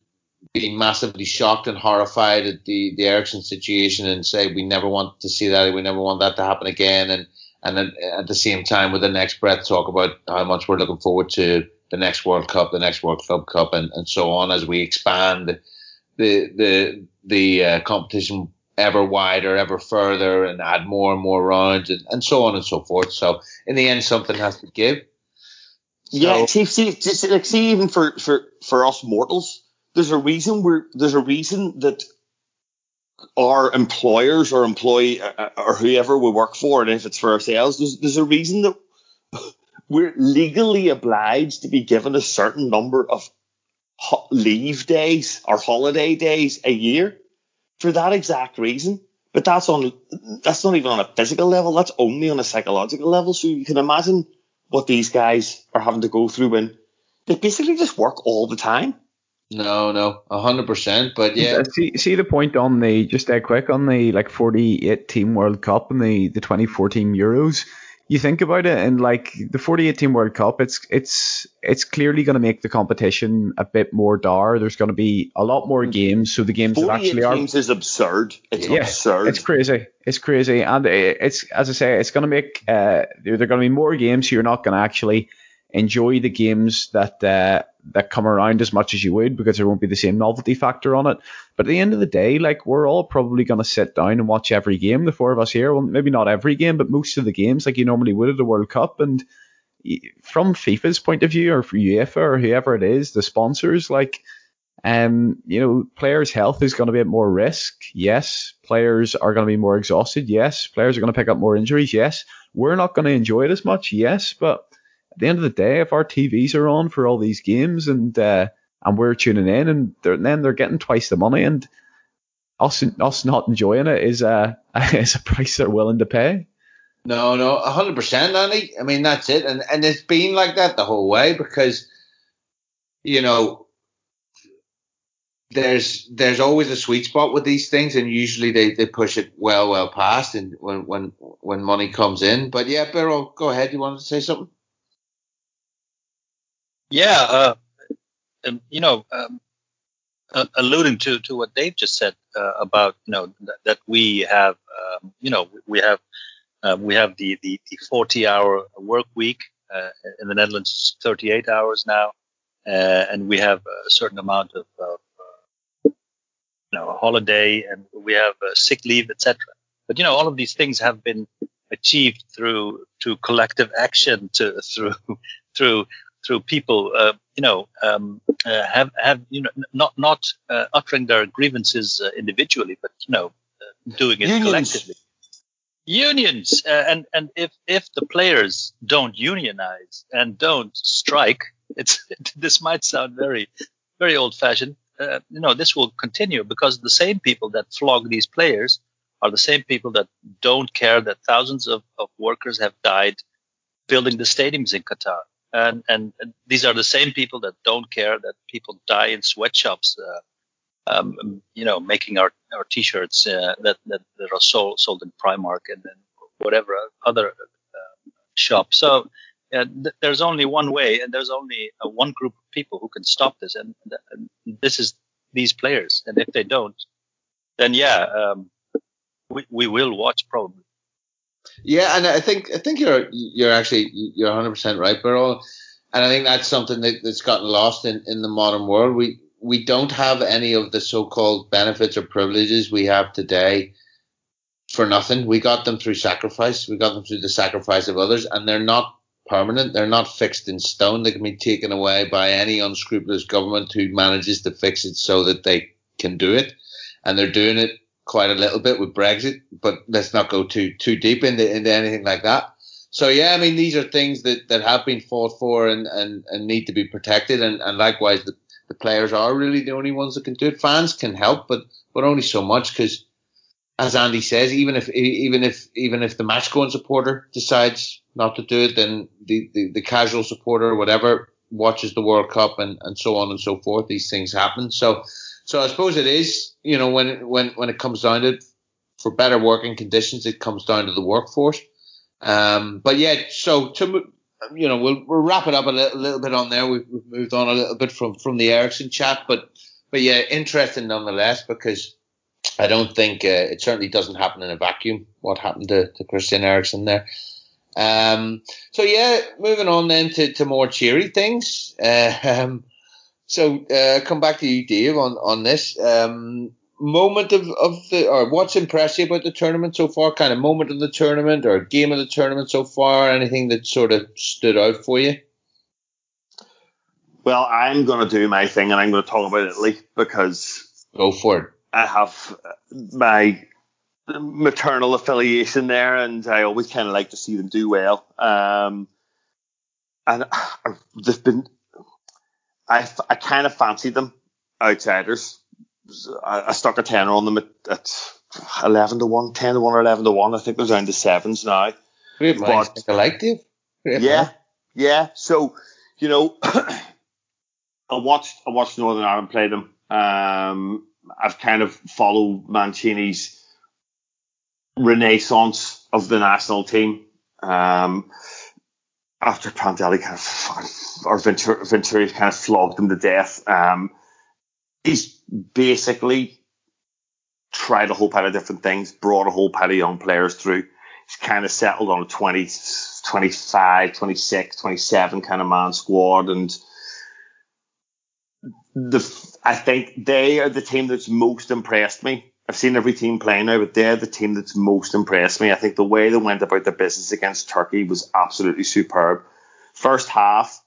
be massively shocked and horrified at the the Eriksen situation and say we never want to see that, we never want that to happen again, and and then at the same time with the next breath talk about how much we're looking forward to the next World Cup, the next World Club Cup, and, and so on as we expand the the the uh, competition ever wider, ever further, and add more and more rounds, and, and so on and so forth. So in the end, something has to give. So, yeah, see, see, just like see, even for, for, for us mortals, there's a reason we're there's a reason that our employers or employee uh, or whoever we work for, and if it's for ourselves, there's there's a reason that we're legally obliged to be given a certain number of ho- leave days or holiday days a year for that exact reason. But that's on that's not even on a physical level. That's only on a psychological level. So you can imagine what these guys are having to go through when they basically just work all the time. No, no, a hundred percent. But yeah, see, see the point on the just that quick on the like forty-eight team World Cup and the the twenty fourteen Euros. You think about it, and like the forty-eight team World Cup, it's it's it's clearly going to make the competition a bit more dour. There's going to be a lot more games, so the games that actually are forty-eight teams is absurd. It's yeah, absurd. It's crazy. It's crazy, and it's as I say, it's going to make uh, there, there are going to be more games, so you're not going to actually enjoy the games that uh, that come around as much as you would, because there won't be the same novelty factor on it. But at the end of the day, like we're all probably going to sit down and watch every game, the four of us here. Well, maybe not every game, but most of the games like you normally would at the World Cup. And from FIFA's point of view, or for UEFA or whoever it is, the sponsors, like um, you know, players' health is going to be at more risk. Yes, players are going to be more exhausted. Yes, players are going to pick up more injuries. Yes, we're not going to enjoy it as much. Yes, but at the end of the day, if our T Vs are on for all these games and uh, and we're tuning in, and, and then they're getting twice the money, and us us not enjoying it is a is a price they're willing to pay. No, no, a hundred percent, Andy. I mean, that's it, and and it's been like that the whole way, because you know there's there's always a sweet spot with these things, and usually they, they push it well well past, and when when when money comes in. But yeah, Beryl, go ahead. You wanted to say something? Yeah, uh, um, you know, um, uh, alluding to, to what Dave just said uh, about you know th- that we have um, you know we have uh, we have the the forty-hour work week uh, in the Netherlands, it's thirty-eight hours now, uh, and we have a certain amount of, of uh, you know holiday, and we have uh, sick leave, et cetera. But you know all of these things have been achieved through through collective action, to through through. through people, uh, you know, um, uh, have, have, you know, not, not uh, uttering their grievances uh, individually, but, you know, uh, doing it unions. collectively. Unions. Uh, and, and if, if the players don't unionize and don't strike, it's, this might sound very, very old fashioned. Uh, you know, this will continue, because the same people that flog these players are the same people that don't care that thousands of, of workers have died building the stadiums in Qatar. And, and these are the same people that don't care that people die in sweatshops, uh, um, you know, making our, our T-shirts uh, that, that that are sold sold in Primark and then whatever other uh, shop. So uh, th- there's only one way, and there's only uh, one group of people who can stop this, and, th- and this is these players. And if they don't, then yeah, um, we we will watch probably. Yeah, and I think I think you're you're actually you're one hundred percent right, Beryl, and I think that's something that, that's gotten lost in, in the modern world. We we don't have any of the so-called benefits or privileges we have today for nothing. We got them through sacrifice. We got them through the sacrifice of others, and they're not permanent. They're not fixed in stone. They can be taken away by any unscrupulous government who manages to fix it so that they can do it, and they're doing it quite a little bit with Brexit, but let's not go too too deep into, into anything like that. So yeah, I mean, these are things that, that have been fought for and, and, and need to be protected, and, and likewise the, the players are really the only ones that can do it. Fans can help, but, but only so much, because as Andy says, even if even if even if the match going supporter decides not to do it, then the, the, the casual supporter, whatever, watches the World Cup and, and so on and so forth. These things happen. So so I suppose it is, you know, when it, when when it comes down to it, for better working conditions, it comes down to the workforce. Um, but yeah, so to you know, we'll we'll wrap it up a little, little bit on there. We've, we've moved on a little bit from from the Eriksen chat, but but yeah, interesting nonetheless, because I don't think uh, it certainly doesn't happen in a vacuum, what happened to, to Christian Eriksen there. Um, so, yeah, moving on then to, to more cheery things. Uh, um, so, uh, come back to you, Dave, on, on this. Um, moment of, of the, or what's impressed you about the tournament so far? Kind of moment of the tournament or game of the tournament so far? Anything that sort of stood out for you? Well, I'm going to do my thing and I'm going to talk about Italy because... Go for it. I have my maternal affiliation there, and I always kind of like to see them do well. Um, and they've been, I, I kind of fancied them outsiders. I, I stuck a tenner on them at, at eleven to one, ten to one or eleven to one. I think they're down to sevens now. Great but, I like them. Yeah, man. yeah. So, you know, I watched I watched Northern Ireland play them. Um, I've kind of followed Mancini's renaissance of the national team um, after Prandelli kind of, or Venturi, Venturi kind of flogged him to death. Um, he's basically tried a whole pile of different things, brought a whole pile of young players through. He's kind of settled on a twenty, twenty-five, twenty-six, twenty-seven kind of man squad, and The, I think they are the team that's most impressed me. I've seen every team playing now, but they're the team that's most impressed me. I think the way they went about their business against Turkey was absolutely superb. First half,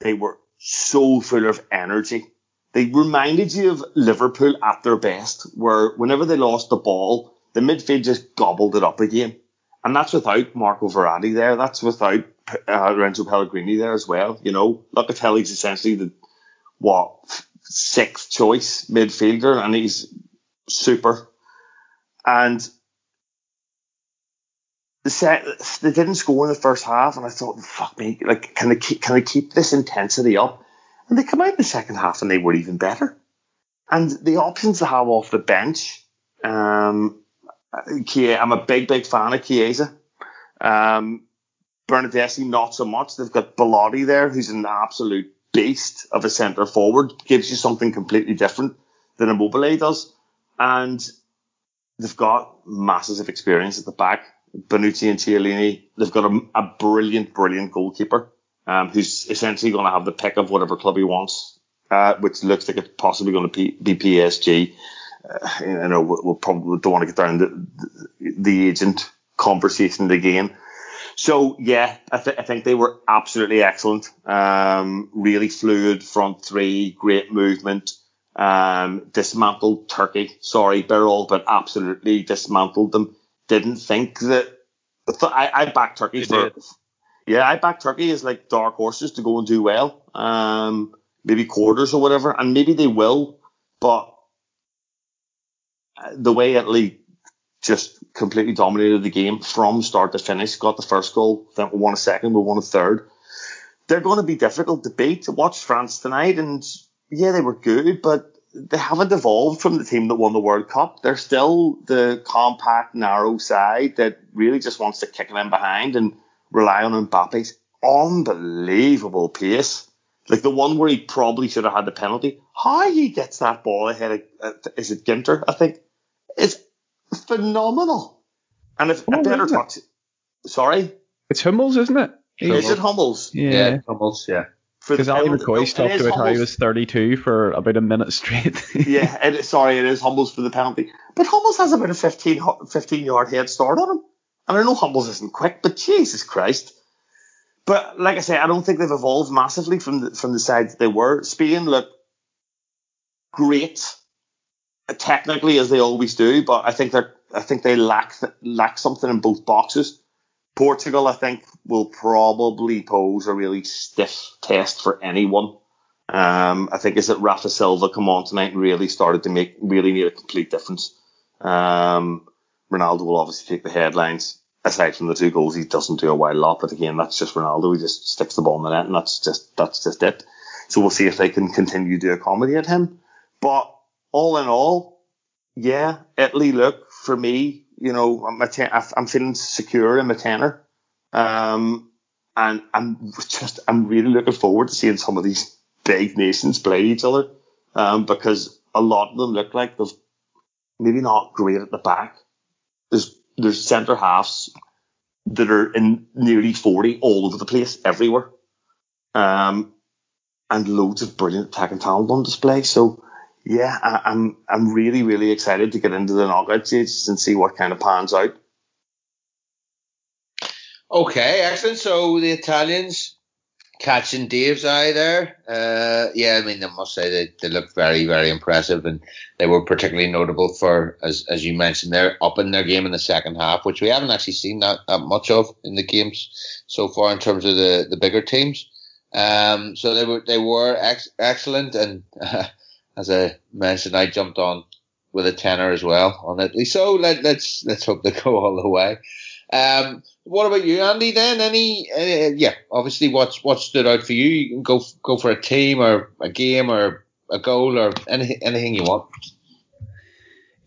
they were so full of energy. They reminded you of Liverpool at their best, where whenever they lost the ball, the midfield just gobbled it up again. And that's without Marco Verratti there. That's without uh, Lorenzo Pellegrini there as well. You know, Locatelli's essentially the what, sixth choice midfielder, and he's super. And the set, they didn't score in the first half, and I thought, fuck me, like, can I keep, can I keep this intensity up? And they come out in the second half, and they were even better. And the options they have off the bench, um, I'm a big, big fan of Chiesa. Um, Bernardeschi, not so much. They've got Bellotti there, who's an absolute beast of a centre forward, gives you something completely different than Immobile does, and they've got masses of experience at the back. Bonucci and Chiellini, they've got a, a brilliant, brilliant goalkeeper um, who's essentially going to have the pick of whatever club he wants, uh, which looks like it's possibly going to be P S G. Uh, you know, we'll, we'll probably don't want to get down the, the, the agent conversation again. So, yeah, I, th- I think they were absolutely excellent. Um, really fluid front three, great movement, um, dismantled Turkey. Sorry, Beryl, but absolutely dismantled them. Didn't think that... Th- I, I backed Turkey. For, yeah, I backed Turkey as like dark horses to go and do well. Um, maybe quarters or whatever, and maybe they will, but the way Italy just completely dominated the game from start to finish, got the first goal, then we won a second, we won a third. They're going to be difficult to beat. Watch France tonight, and yeah, they were good, but they haven't evolved from the team that won the World Cup. They're still the compact, narrow side that really just wants to kick them behind and rely on Mbappe's unbelievable pace. Like the one where he probably should have had the penalty. How he gets that ball ahead of, is it Ginter, I think? It's phenomenal. And if oh, a better touch. Sorry? It's Hummels, isn't it? Hummels. Is it Hummels? Yeah. yeah Hummels, yeah. Because Ali McCoy talked about Hummels. How he was thirty-two for about a minute straight. yeah, it, sorry, it is Hummels for the penalty. But Hummels has about a fifteen, fifteen-yard head start on him. And I know Hummels isn't quick, but Jesus Christ. But like I say, I don't think they've evolved massively from the, from the side that they were. Spain looked great technically, as they always do, but I think they're, I think they lack th- lack something in both boxes. Portugal, I think, will probably pose a really stiff test for anyone Um, I think it's that Rafa Silva come on tonight and really started to make, really made a complete difference. Um, Ronaldo will obviously take the headlines. Aside from the two goals, he doesn't do a wild lot, but again, that's just Ronaldo. He just sticks the ball in the net, and that's just that's just it. So we'll see if they can continue to accommodate him. But all in all, yeah, Italy look for me. You know, I'm, ten- I'm feeling secure in my tenor, um, and I'm just I'm really looking forward to seeing some of these big nations play each other, um, because a lot of them look like they've maybe not great at the back. There's There's centre halves that are in nearly forty all over the place, everywhere, um, and loads of brilliant attacking talent on display. So, yeah, I, I'm I'm really really excited to get into the knockout stages and see what kind of pans out. Okay, excellent. So the Italians catching Dave's eye there. Uh, yeah, I mean, I must say they, they looked very, very impressive, and they were particularly notable for, as as you mentioned, they're upping their game in the second half, which we haven't actually seen that, that much of in the games so far in terms of the, the bigger teams. Um, so they were they were ex- excellent, and uh, as I mentioned, I jumped on with a tenner as well on Italy. So let, let's let's hope they go all the way. Um, what about you, Andy? Then any, uh, yeah, obviously, what's what stood out for you? You can go go for a team or a game or a goal or anything anything you want.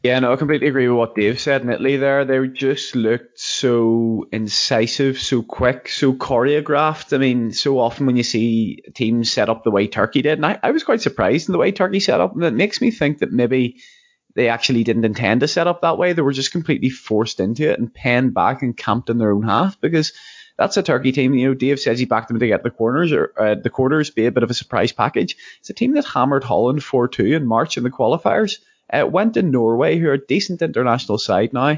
Yeah, no, I completely agree with what Dave said. In Italy, there they just looked so incisive, so quick, so choreographed. I mean, so often when you see teams set up the way Turkey did, and I, I was quite surprised in the way Turkey set up, and it makes me think that maybe they actually didn't intend to set up that way. They were just completely forced into it and penned back and camped in their own half, because that's a Turkey team. You know, Dave says he backed them to get the corners or uh, the quarters, be a bit of a surprise package. It's a team that hammered Holland four two in March in the qualifiers. It uh, went to Norway, who are a decent international side now,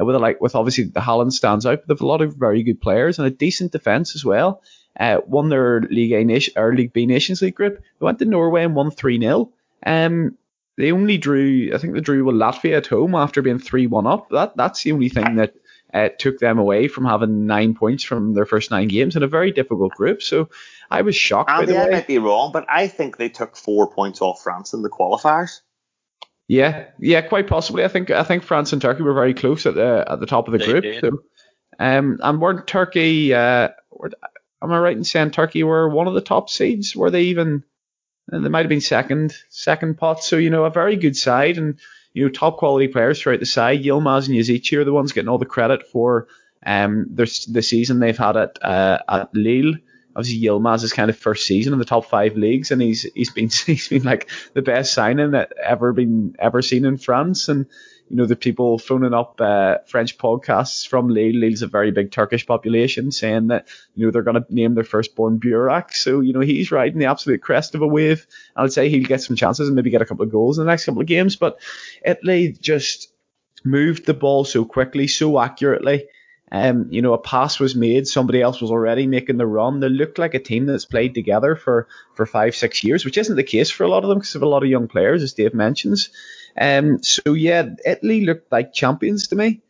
uh, with a, like with obviously the Haaland stands out, but they've a lot of very good players and a decent defence as well. Uh, won their League A nation or League B Nations League group. They went to Norway and won three nil. Um. They only drew, I think they drew with Latvia at home after being three one up. That That's the only thing that uh, took them away from having nine points from their first nine games in a very difficult group. So I was shocked. Andy, by the way, I might be wrong, but I think they took four points off France in the qualifiers. Yeah, yeah, quite possibly. I think I think France and Turkey were very close at the at the top of the they group. So, um, and weren't Turkey, uh, were, am I right in saying Turkey were one of the top seeds? Were they even... And they might have been second, second pot. So, you know, a very good side, and, you know, top quality players throughout the side. Yilmaz and Yazici are the ones getting all the credit for um their, the season they've had at uh, at Lille. Obviously, Yilmaz is kind of first season in the top five leagues, and he's he's been he's been like the best signing that ever been ever seen in France. And you know, the people phoning up uh, French podcasts from Lille. Lille's a very big Turkish population, saying that, you know, they're going to name their firstborn Burak. So, you know, he's riding the absolute crest of a wave. I would say he'll get some chances and maybe get a couple of goals in the next couple of games. But Italy just moved the ball so quickly, so accurately. Um, you know, a pass was made. Somebody else was already making the run. They looked like a team that's played together for, for five, six years, which isn't the case for a lot of them because of a lot of young players, as Dave mentions. Um, so yeah, Italy looked like champions to me,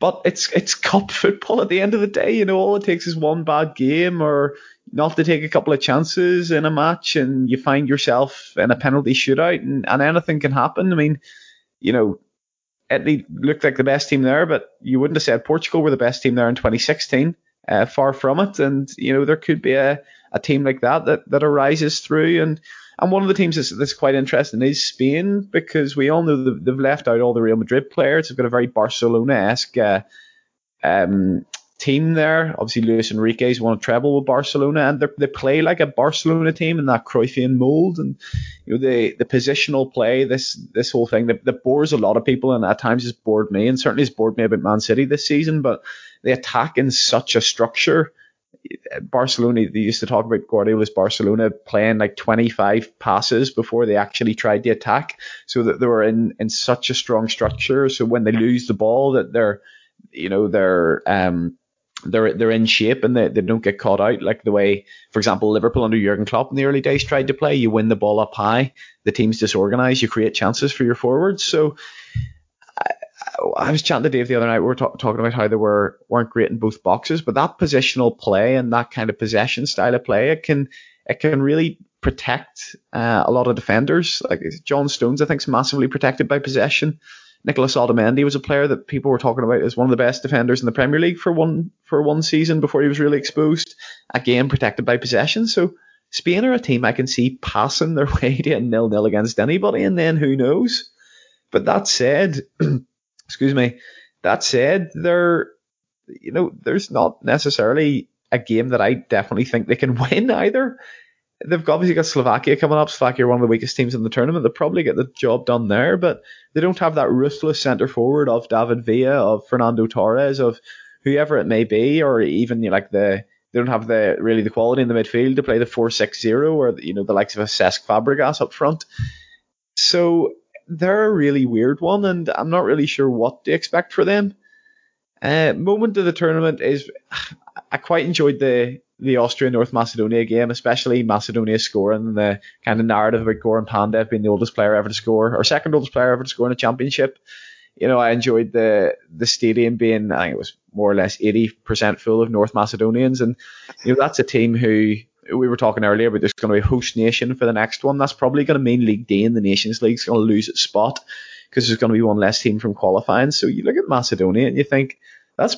but it's it's cup football at the end of the day. You know, all it takes is one bad game or not to take a couple of chances in a match, and you find yourself in a penalty shootout, and, and anything can happen. I mean, you know, Italy looked like the best team there, but you wouldn't have said Portugal were the best team there in twenty sixteen. Uh, far from it, and you know, there could be a, a team like that, that that arises through. And. And one of the teams that's, that's quite interesting is Spain, because we all know they've left out all the Real Madrid players. They've got a very Barcelona-esque uh, um, team there. Obviously, Luis Enrique's won a treble with Barcelona, and they play like a Barcelona team in that Cruyffian mould. And you know, the the positional play, this this whole thing that, that bores a lot of people, and at times has bored me, and certainly has bored me about Man City this season. But they attack in such a structure. Barcelona, they used to talk about Guardiola's Barcelona playing like twenty-five passes before they actually tried to attack, so that they were in, in such a strong structure. So when they lose the ball, that they're, you know, they're um they're they're in shape, and they, they don't get caught out like the way, for example, Liverpool under Jurgen Klopp in the early days tried to play. You win the ball up high, the team's disorganised, you create chances for your forwards. So I was chatting to Dave the other night. We were talk- talking about how they were, weren't great in both boxes, but that positional play and that kind of possession style of play, it can it can really protect uh, a lot of defenders. Like John Stones, I think, is massively protected by possession. Nicolas Otamendi was a player that people were talking about as one of the best defenders in the Premier League for one for one season before he was really exposed. Again, protected by possession. So Spain are a team I can see passing their way to a nil-nil against anybody, and then who knows? But that said, excuse me, that said, there, you know, there's not necessarily a game that I definitely think they can win either. They've obviously got Slovakia coming up. Slovakia are one of the weakest teams in the tournament. They'll probably get the job done there, but they don't have that ruthless centre forward of David Villa, of Fernando Torres, of whoever it may be, or even, you know, like the they don't have the really the quality in the midfield to play the four six zero or the, you know, the likes of a Cesc Fabregas up front. So they're a really weird one, and I'm not really sure what to expect for them. Uh, moment of the tournament is I quite enjoyed the. the Austria-North Macedonia game, especially Macedonia scoring, and the kind of narrative about Goran Pandev being the oldest player ever to score, or second oldest player ever to score in a championship. You know, I enjoyed the the stadium being, I think it was more or less eighty percent full of North Macedonians, and you know that's a team who, we were talking earlier about there's going to be a host nation for the next one. That's probably going to mean League D in the Nations League is going to lose its spot because there's going to be one less team from qualifying. So you look at Macedonia and you think that's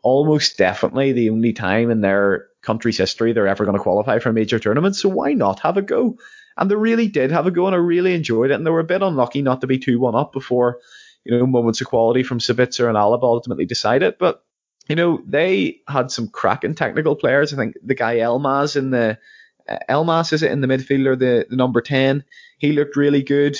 almost definitely the only time in their country's history they're ever going to qualify for a major tournament, so why not have a go? And they really did have a go, and I really enjoyed it, and they were a bit unlucky not to be two one up before, you know, moments of quality from Sabitzer and Alaba ultimately decided. But you know, they had some cracking technical players. I think the guy Elmas in the uh, Elmas is it in the midfielder, the, the number ten, he looked really good.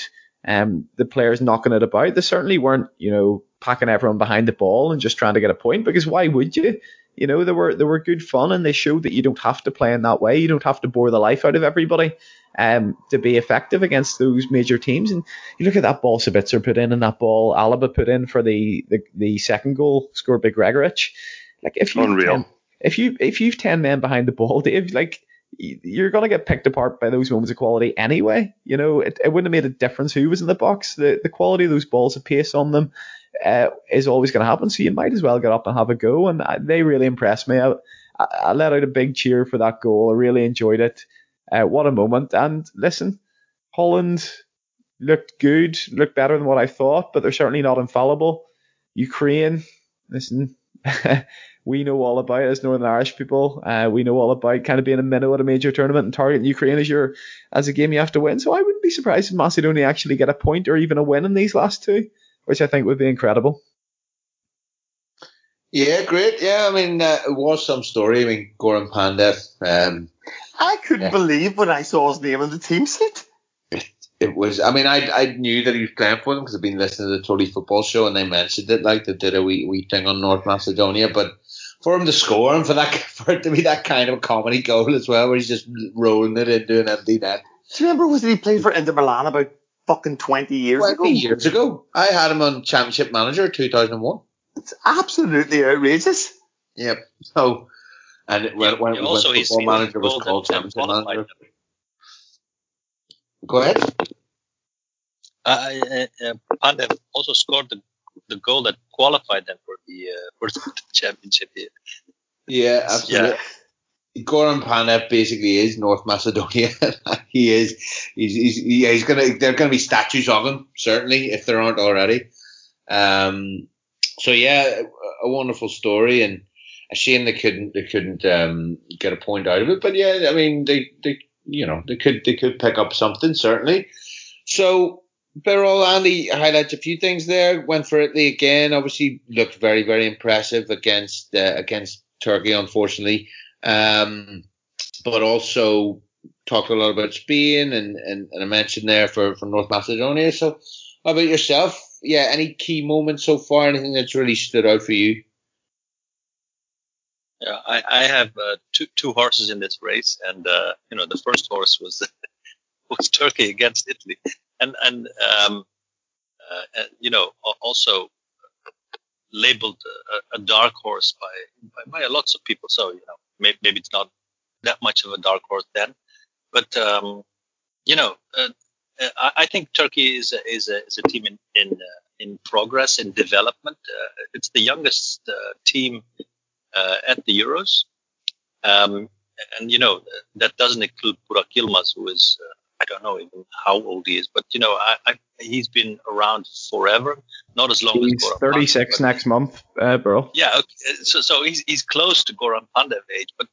Um, the players knocking it about, they certainly weren't, you know, packing everyone behind the ball and just trying to get a point, because why would you? You know, they were they were good fun, and they showed that you don't have to play in that way. You don't have to bore the life out of everybody um, to be effective against those major teams. And you look at that ball Sabitzer put in and that ball Alaba put in for the, the, the second goal scored by Gregoric. Like if you Unreal. Ten, if you if you've ten men behind the ball, Dave, like you're gonna get picked apart by those moments of quality anyway. You know, it, it wouldn't have made a difference who was in the box. The the quality of those balls, the pace on them, Uh, is always going to happen, so you might as well get up and have a go. And I, they really impressed me. I, I, I let out a big cheer for that goal. I really enjoyed it. Uh, what a moment! And listen, Holland looked good, looked better than what I thought, but they're certainly not infallible. Ukraine, listen, we know all about it as Northern Irish people. Uh, we know all about kind of being a minnow at a major tournament and targeting Ukraine as your as a game you have to win. So I wouldn't be surprised if Macedonia actually get a point or even a win in these last two, which I think would be incredible. Yeah, great. Yeah, I mean, uh, it was some story. I mean, Goran Pandev. Um, I couldn't yeah. believe when I saw his name on the team sheet. It, it was, I mean, I I knew that he was playing for them because I've been listening to the Totally Football Show and they mentioned it, like they did a wee, wee thing on North Macedonia. But for him to score and for, that, for it to be that kind of a comedy goal as well, where he's just rolling it into an empty net. Do you remember, was he played for Inter Milan about fucking twenty years ago. twenty years ago. I had him on Championship Manager two thousand one. It's absolutely outrageous. Yep. So, and it, when, when it was Football Manager was called Championship Manager. Go ahead. Uh, uh, uh, Pandev also scored the, the goal that qualified them for the, uh, for the championship here. Yeah, absolutely. Yeah. Goran Pandev basically is North Macedonia. he is. He's, he's, yeah, he's gonna. There are gonna be statues of him, certainly, if there aren't already. Um. So yeah, a wonderful story, and a shame they couldn't. They couldn't um, get a point out of it. But yeah, I mean, they, they. You know, they could. They could pick up something, certainly. So Beryl, Andy highlights a few things there. Went for Italy again. Obviously, looked very, very impressive against uh, against Turkey. Unfortunately. Um, but also talked a lot about Spain and, and, and I mentioned there for, for North Macedonia. So how about yourself? Yeah, any key moments so far? Anything that's really stood out for you? Yeah, I, I have uh, two two horses in this race, and uh, you know the first horse was was Turkey against Italy, and and um, uh, you know also labeled a, a dark horse by, by by lots of people. So you know. Maybe it's not that much of a dark horse then, but um, you know, uh, I think Turkey is a, is a, is a team in in, uh, in progress, in development. Uh, it's the youngest uh, team uh, at the Euros. Um, and you know, that doesn't include Burak Yilmaz, who is, uh, I don't know even how old he is, but you know, I, I, he's been around forever, not as long he's as Goran thirty-six Pandev, next month, uh, bro. Yeah, okay, so so he's he's close to Goran Pandev age, but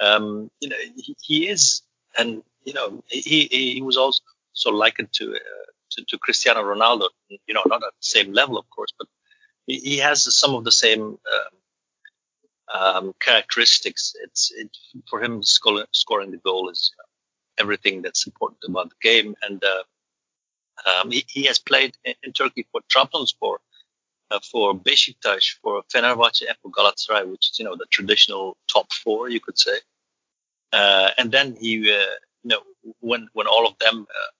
um, you know, he, he is, and you know, he he was also likened to, uh, to to Cristiano Ronaldo, you know, not at the same level, of course, but he, he has some of the same. Um, Um, characteristics. It's it, for him sco- scoring the goal is everything that's important about the game, and uh, um, he, he has played in, in Turkey for Trabzonspor, uh, for Beşiktaş, for Fenerbahçe, and for Galatasaray, which is, you know, the traditional top four, you could say. Uh, and then he, uh, you know, when when all of them uh,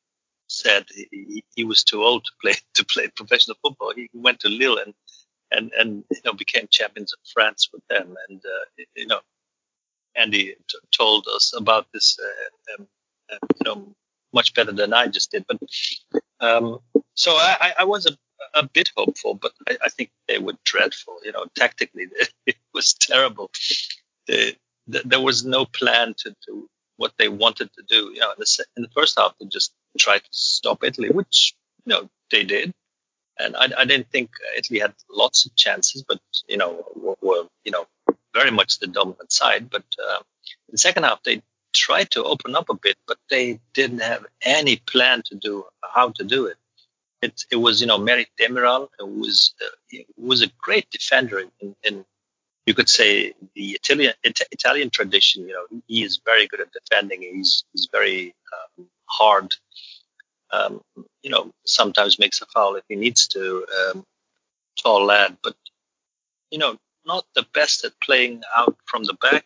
said he, he was too old to play to play professional football, he went to Lille and. And, and you know, became champions of France with them. And, uh, you know, Andy t- told us about this, uh, um, uh, you know, much better than I just did. But um, so I, I was a, a bit hopeful, but I, I think they were dreadful. You know, tactically, it was terrible. They, th- there was no plan to do what they wanted to do. You know, in the, in the first half, they just tried to stop Italy, which, you know, they did. And I, I didn't think Italy had lots of chances, but, you know, were, were you know, very much the dominant side. But uh, in the second half, they tried to open up a bit, but they didn't have any plan to do how to do it. It, it was, you know, Merih Demiral, who was uh, was a great defender in, in you could say, the Italian it, Italian tradition. You know, he is very good at defending. He's, he's very um, hard. Um, you know, sometimes makes a foul if he needs to, um, tall lad, but, you know, not the best at playing out from the back.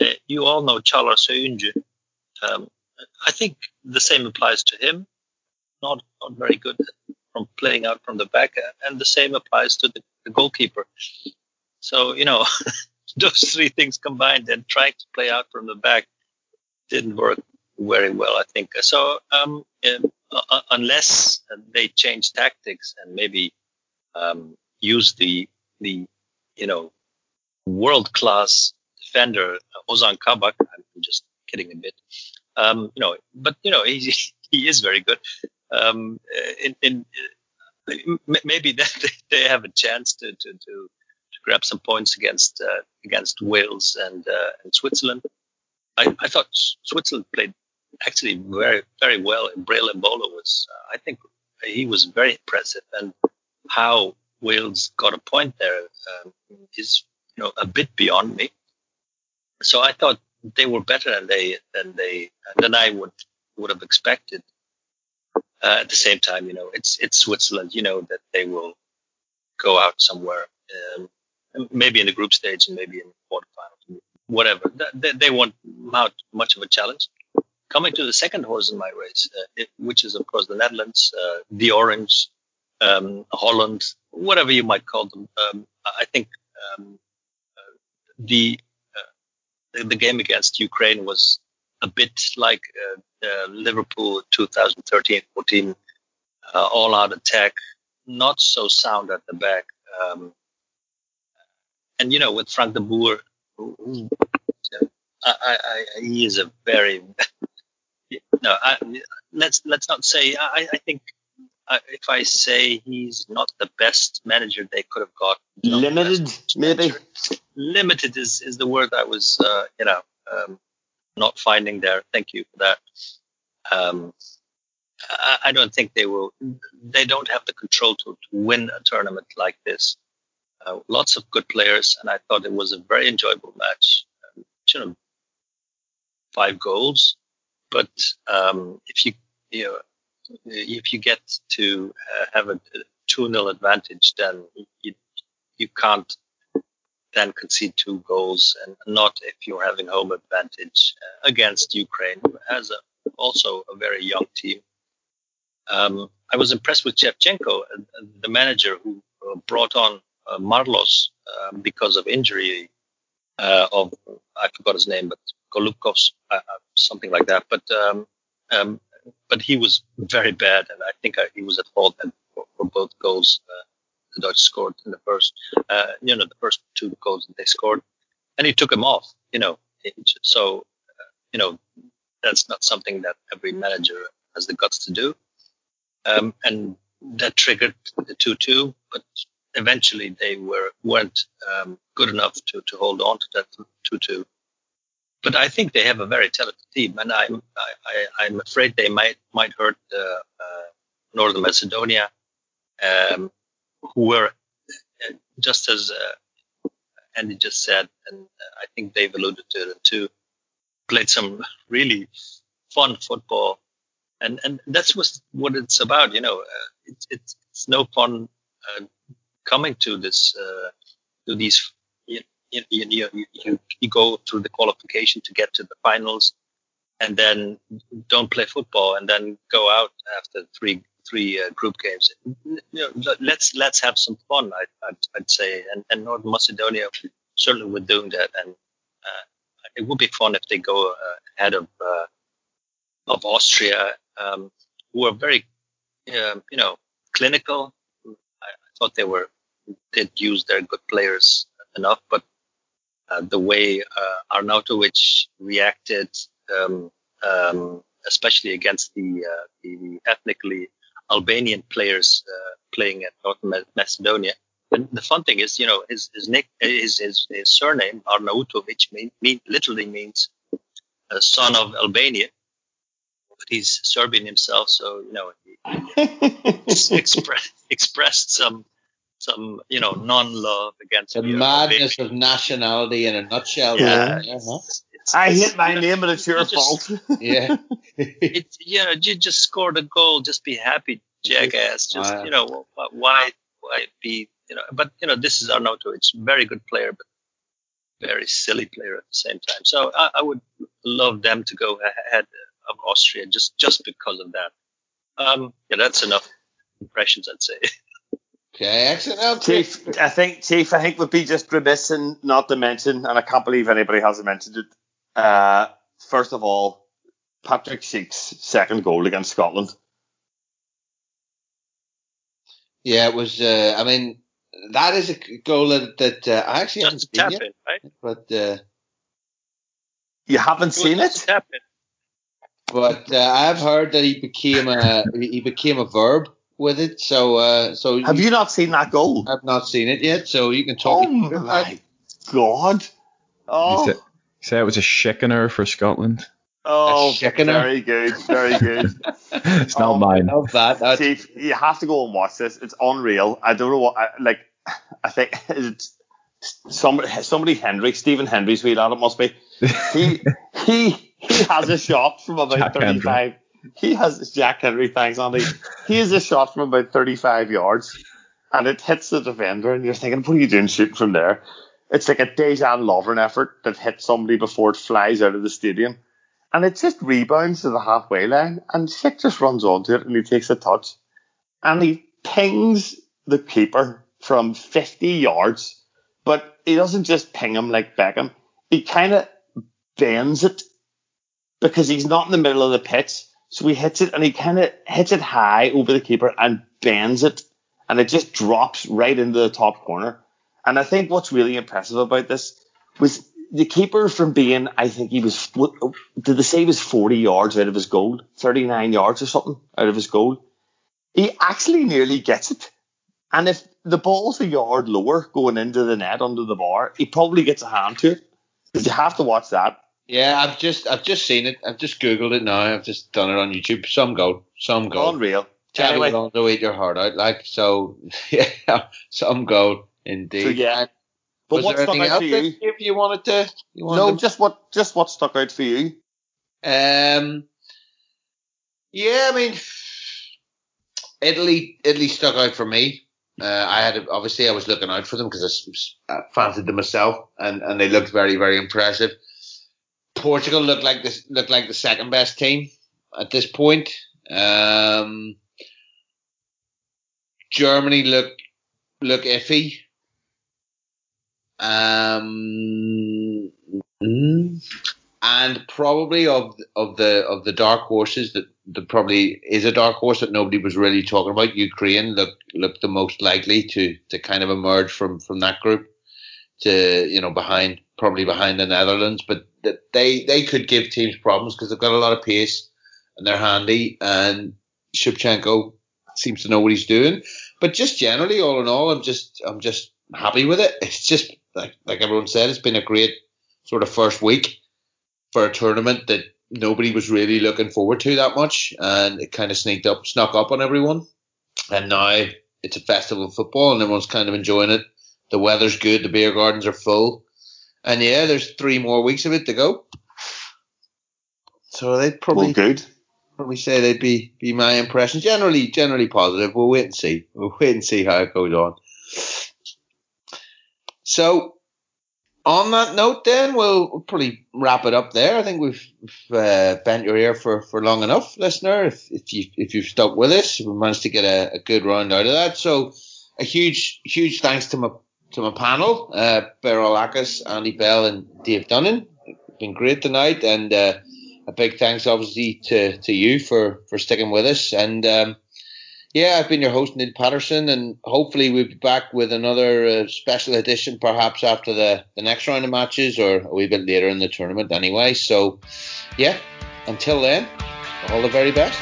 Uh, you all know Çağlar Söyüncü. Um, I think the same applies to him. Not not very good at from playing out from the back, and the same applies to the, the goalkeeper. So, you know, those three things combined and trying to play out from the back didn't work very well, I think. So, um, um Uh, unless they change tactics and maybe um, use the the you know world class defender Ozan Kabak, I'm just kidding a bit, um, you know. But you know he he is very good. Um, in, in maybe that they have a chance to to, to, to grab some points against uh, against Wales and uh, and Switzerland. I, I thought Switzerland played. Actually, very, very well. And Breel Embolo was, uh, I think, he was very impressive. And how Wales got a point there um, is, you know, a bit beyond me. So I thought they were better than they than they than I would would have expected. Uh, at the same time, you know, it's it's Switzerland. You know that they will go out somewhere, um, maybe in the group stage and maybe in the quarterfinals, whatever. They, they won't mount much of a challenge. Coming to the second horse in my race, uh, it, which is, of course, the Netherlands, uh, the Orange, um, Holland, whatever you might call them. Um, I think um, uh, the, uh, the the game against Ukraine was a bit like uh, uh, Liverpool twenty thirteen fourteen, uh, all-out attack, not so sound at the back. Um, and, you know, with Frank de Boer, who, who, I, I, he is a very... No, I, let's let's not say. I, I think I, if I say he's not the best manager they could have got. Limited, maybe. Limited is, is the word I was, uh, you know, um, not finding there. Thank you for that. Um, I, I don't think they will. They don't have the control to, to win a tournament like this. Uh, lots of good players, and I thought it was a very enjoyable match. Um, you know, five goals. But um, if you, you know, if you get to uh, have a two nil advantage, then you, you can't then concede two goals, and not if you're having home advantage uh, against Ukraine, who has a, also a very young team. Um, I was impressed with Shevchenko, uh, the manager who uh, brought on uh, Marlos uh, because of injury uh, of, I forgot his name, but Golubkov's, uh, something like that, but um, um, but he was very bad, and I think I, he was at fault for, for both goals uh, the Dutch scored in the first, uh, you know, the first two goals that they scored, and he took him off. You know, age. So, uh, you know, that's not something that every manager has the guts to do. Um, and that triggered the two-two, but eventually they were, weren't um, good enough to, to hold on to that two-two. But I think they have a very talented team, and I'm I, I, I'm afraid they might might hurt uh, uh, Northern Macedonia, um, who were uh, just as uh, Andy just said, and I think Dave alluded to it too, played some really fun football, and and that's what what it's about, you know. Uh, it's, it's it's no fun uh, coming to this uh, to these. You know, You, you, you, you go through the qualification to get to the finals, and then don't play football, and then go out after three three uh, group games. You know, let's let's have some fun, I, I'd, I'd say. And, and North Macedonia certainly were doing that, and uh, it would be fun if they go uh, ahead of uh, of Austria, um, who are very uh, you know clinical. I, I thought they were did use their good players enough, but Uh, the way uh, Arnautovic reacted, um, um, especially against the, uh, the ethnically Albanian players uh, playing at North Macedonia. And the fun thing is, you know, his his nick, his, his, his surname Arnautovic mean, mean, literally means uh, son of Albania, but he's Serbian himself, so you know, he, he express, expressed some. some, you know, non-love against the madness of nationality in a nutshell. Yeah. Right? Uh-huh. It's, it's, I hit my you know, name, and it's your you fault. Just, yeah, it's you know, you just scored a goal, just be happy, jackass. Just wow. you know, why, why be you know? But you know, this is Arnautovic. It's a very good player, but very silly player at the same time. So I, I would love them to go ahead of Austria just just because of that. Um, yeah, that's enough impressions, I'd say. Okay, excellent. Chief, I think Chief, I think would be just remiss in not to mention, and I can't believe anybody hasn't mentioned it. Uh, first of all, Patrick Schick's second goal against Scotland. Yeah, it was. Uh, I mean, that is a goal that, that uh, I actually just haven't seen yet. Right? But uh, you haven't seen it. But uh, I've heard that he became a he became a verb with it, so uh, so have you, you not seen that goal? I've not seen it yet, so you can talk. Oh my god! Oh, you say it was a shickener for Scotland. Oh, very good, very good. It's not oh, mine. I love that. Chief, you have to go and watch this. It's unreal. I don't know what. I, like, I think it's somebody, somebody Hendry, Stephen Hendry's wheel on it must be. He he he has a shot from about Jack thirty-five. Hendry. He has Jack Henry, thanks, Andy. He has a shot from about thirty-five yards, and it hits the defender, and you're thinking, what are you doing shooting from there? It's like a Dejan Lovren effort that hits somebody before it flies out of the stadium, and it just rebounds to the halfway line, and Schick just runs onto it, and he takes a touch, and he pings the keeper from fifty yards, but he doesn't just ping him like Beckham. He kind of bends it because he's not in the middle of the pitch. So he hits it, and he kind of hits it high over the keeper and bends it, and it just drops right into the top corner. And I think what's really impressive about this was the keeper from being, I think he was, what, did they say he was forty yards out of his goal, thirty-nine yards or something out of his goal? He actually nearly gets it. And if the ball's a yard lower going into the net under the bar, he probably gets a hand to it. You have to watch that. Yeah, I've just I've just seen it. I've just Googled it now. I've just done it on YouTube. Some goal, some goal. Unreal. Tell me, Ronaldo ate your heart out. Like so, yeah. Some goal indeed. So, yeah. But was what there stuck anything out for you? If you wanted to, you wanted no, to... just what just what stuck out for you? Um. Yeah, I mean, Italy Italy stuck out for me. Uh, I had obviously I was looking out for them because I, I fancied them myself, and, and they looked very very impressive. Portugal looked like this looked like the second best team at this point. Um, Germany look look iffy. Um, and probably of of the of the dark horses that, that probably is a dark horse that nobody was really talking about. Ukraine looked looked the most likely to, to kind of emerge from, from that group to you know behind probably behind the Netherlands, but they they could give teams problems because they've got a lot of pace and they're handy, and Shevchenko seems to know what he's doing. But just generally, all in all, I'm just I'm just happy with it. It's just like like everyone said, it's been a great sort of first week for a tournament that nobody was really looking forward to that much, and it kind of sneaked up, snuck up on everyone. And now it's a festival of football, and everyone's kind of enjoying it. The weather's good, the beer gardens are full, and yeah, there's three more weeks of it to go. So they'd probably well, good. Probably say they'd be, be my impression. Generally, generally positive. We'll wait and see. We'll wait and see how it goes on. So, on that note, then we'll, we'll probably wrap it up there. I think we've, we've uh, bent your ear for, for long enough, listener. If if you if you've stuck with us, we managed to get a, a good round out of that. So, a huge huge thanks to my to my panel, uh, Beryl Akkus, Andy Bell, and Dave Dunning. It's been great tonight, and. Uh, A big thanks, obviously, to, to you for, for sticking with us. And, um, yeah, I've been your host, Neil Patterson, and hopefully we'll be back with another uh, special edition, perhaps after the, the next round of matches or a wee bit later in the tournament anyway. So, yeah, until then, all the very best.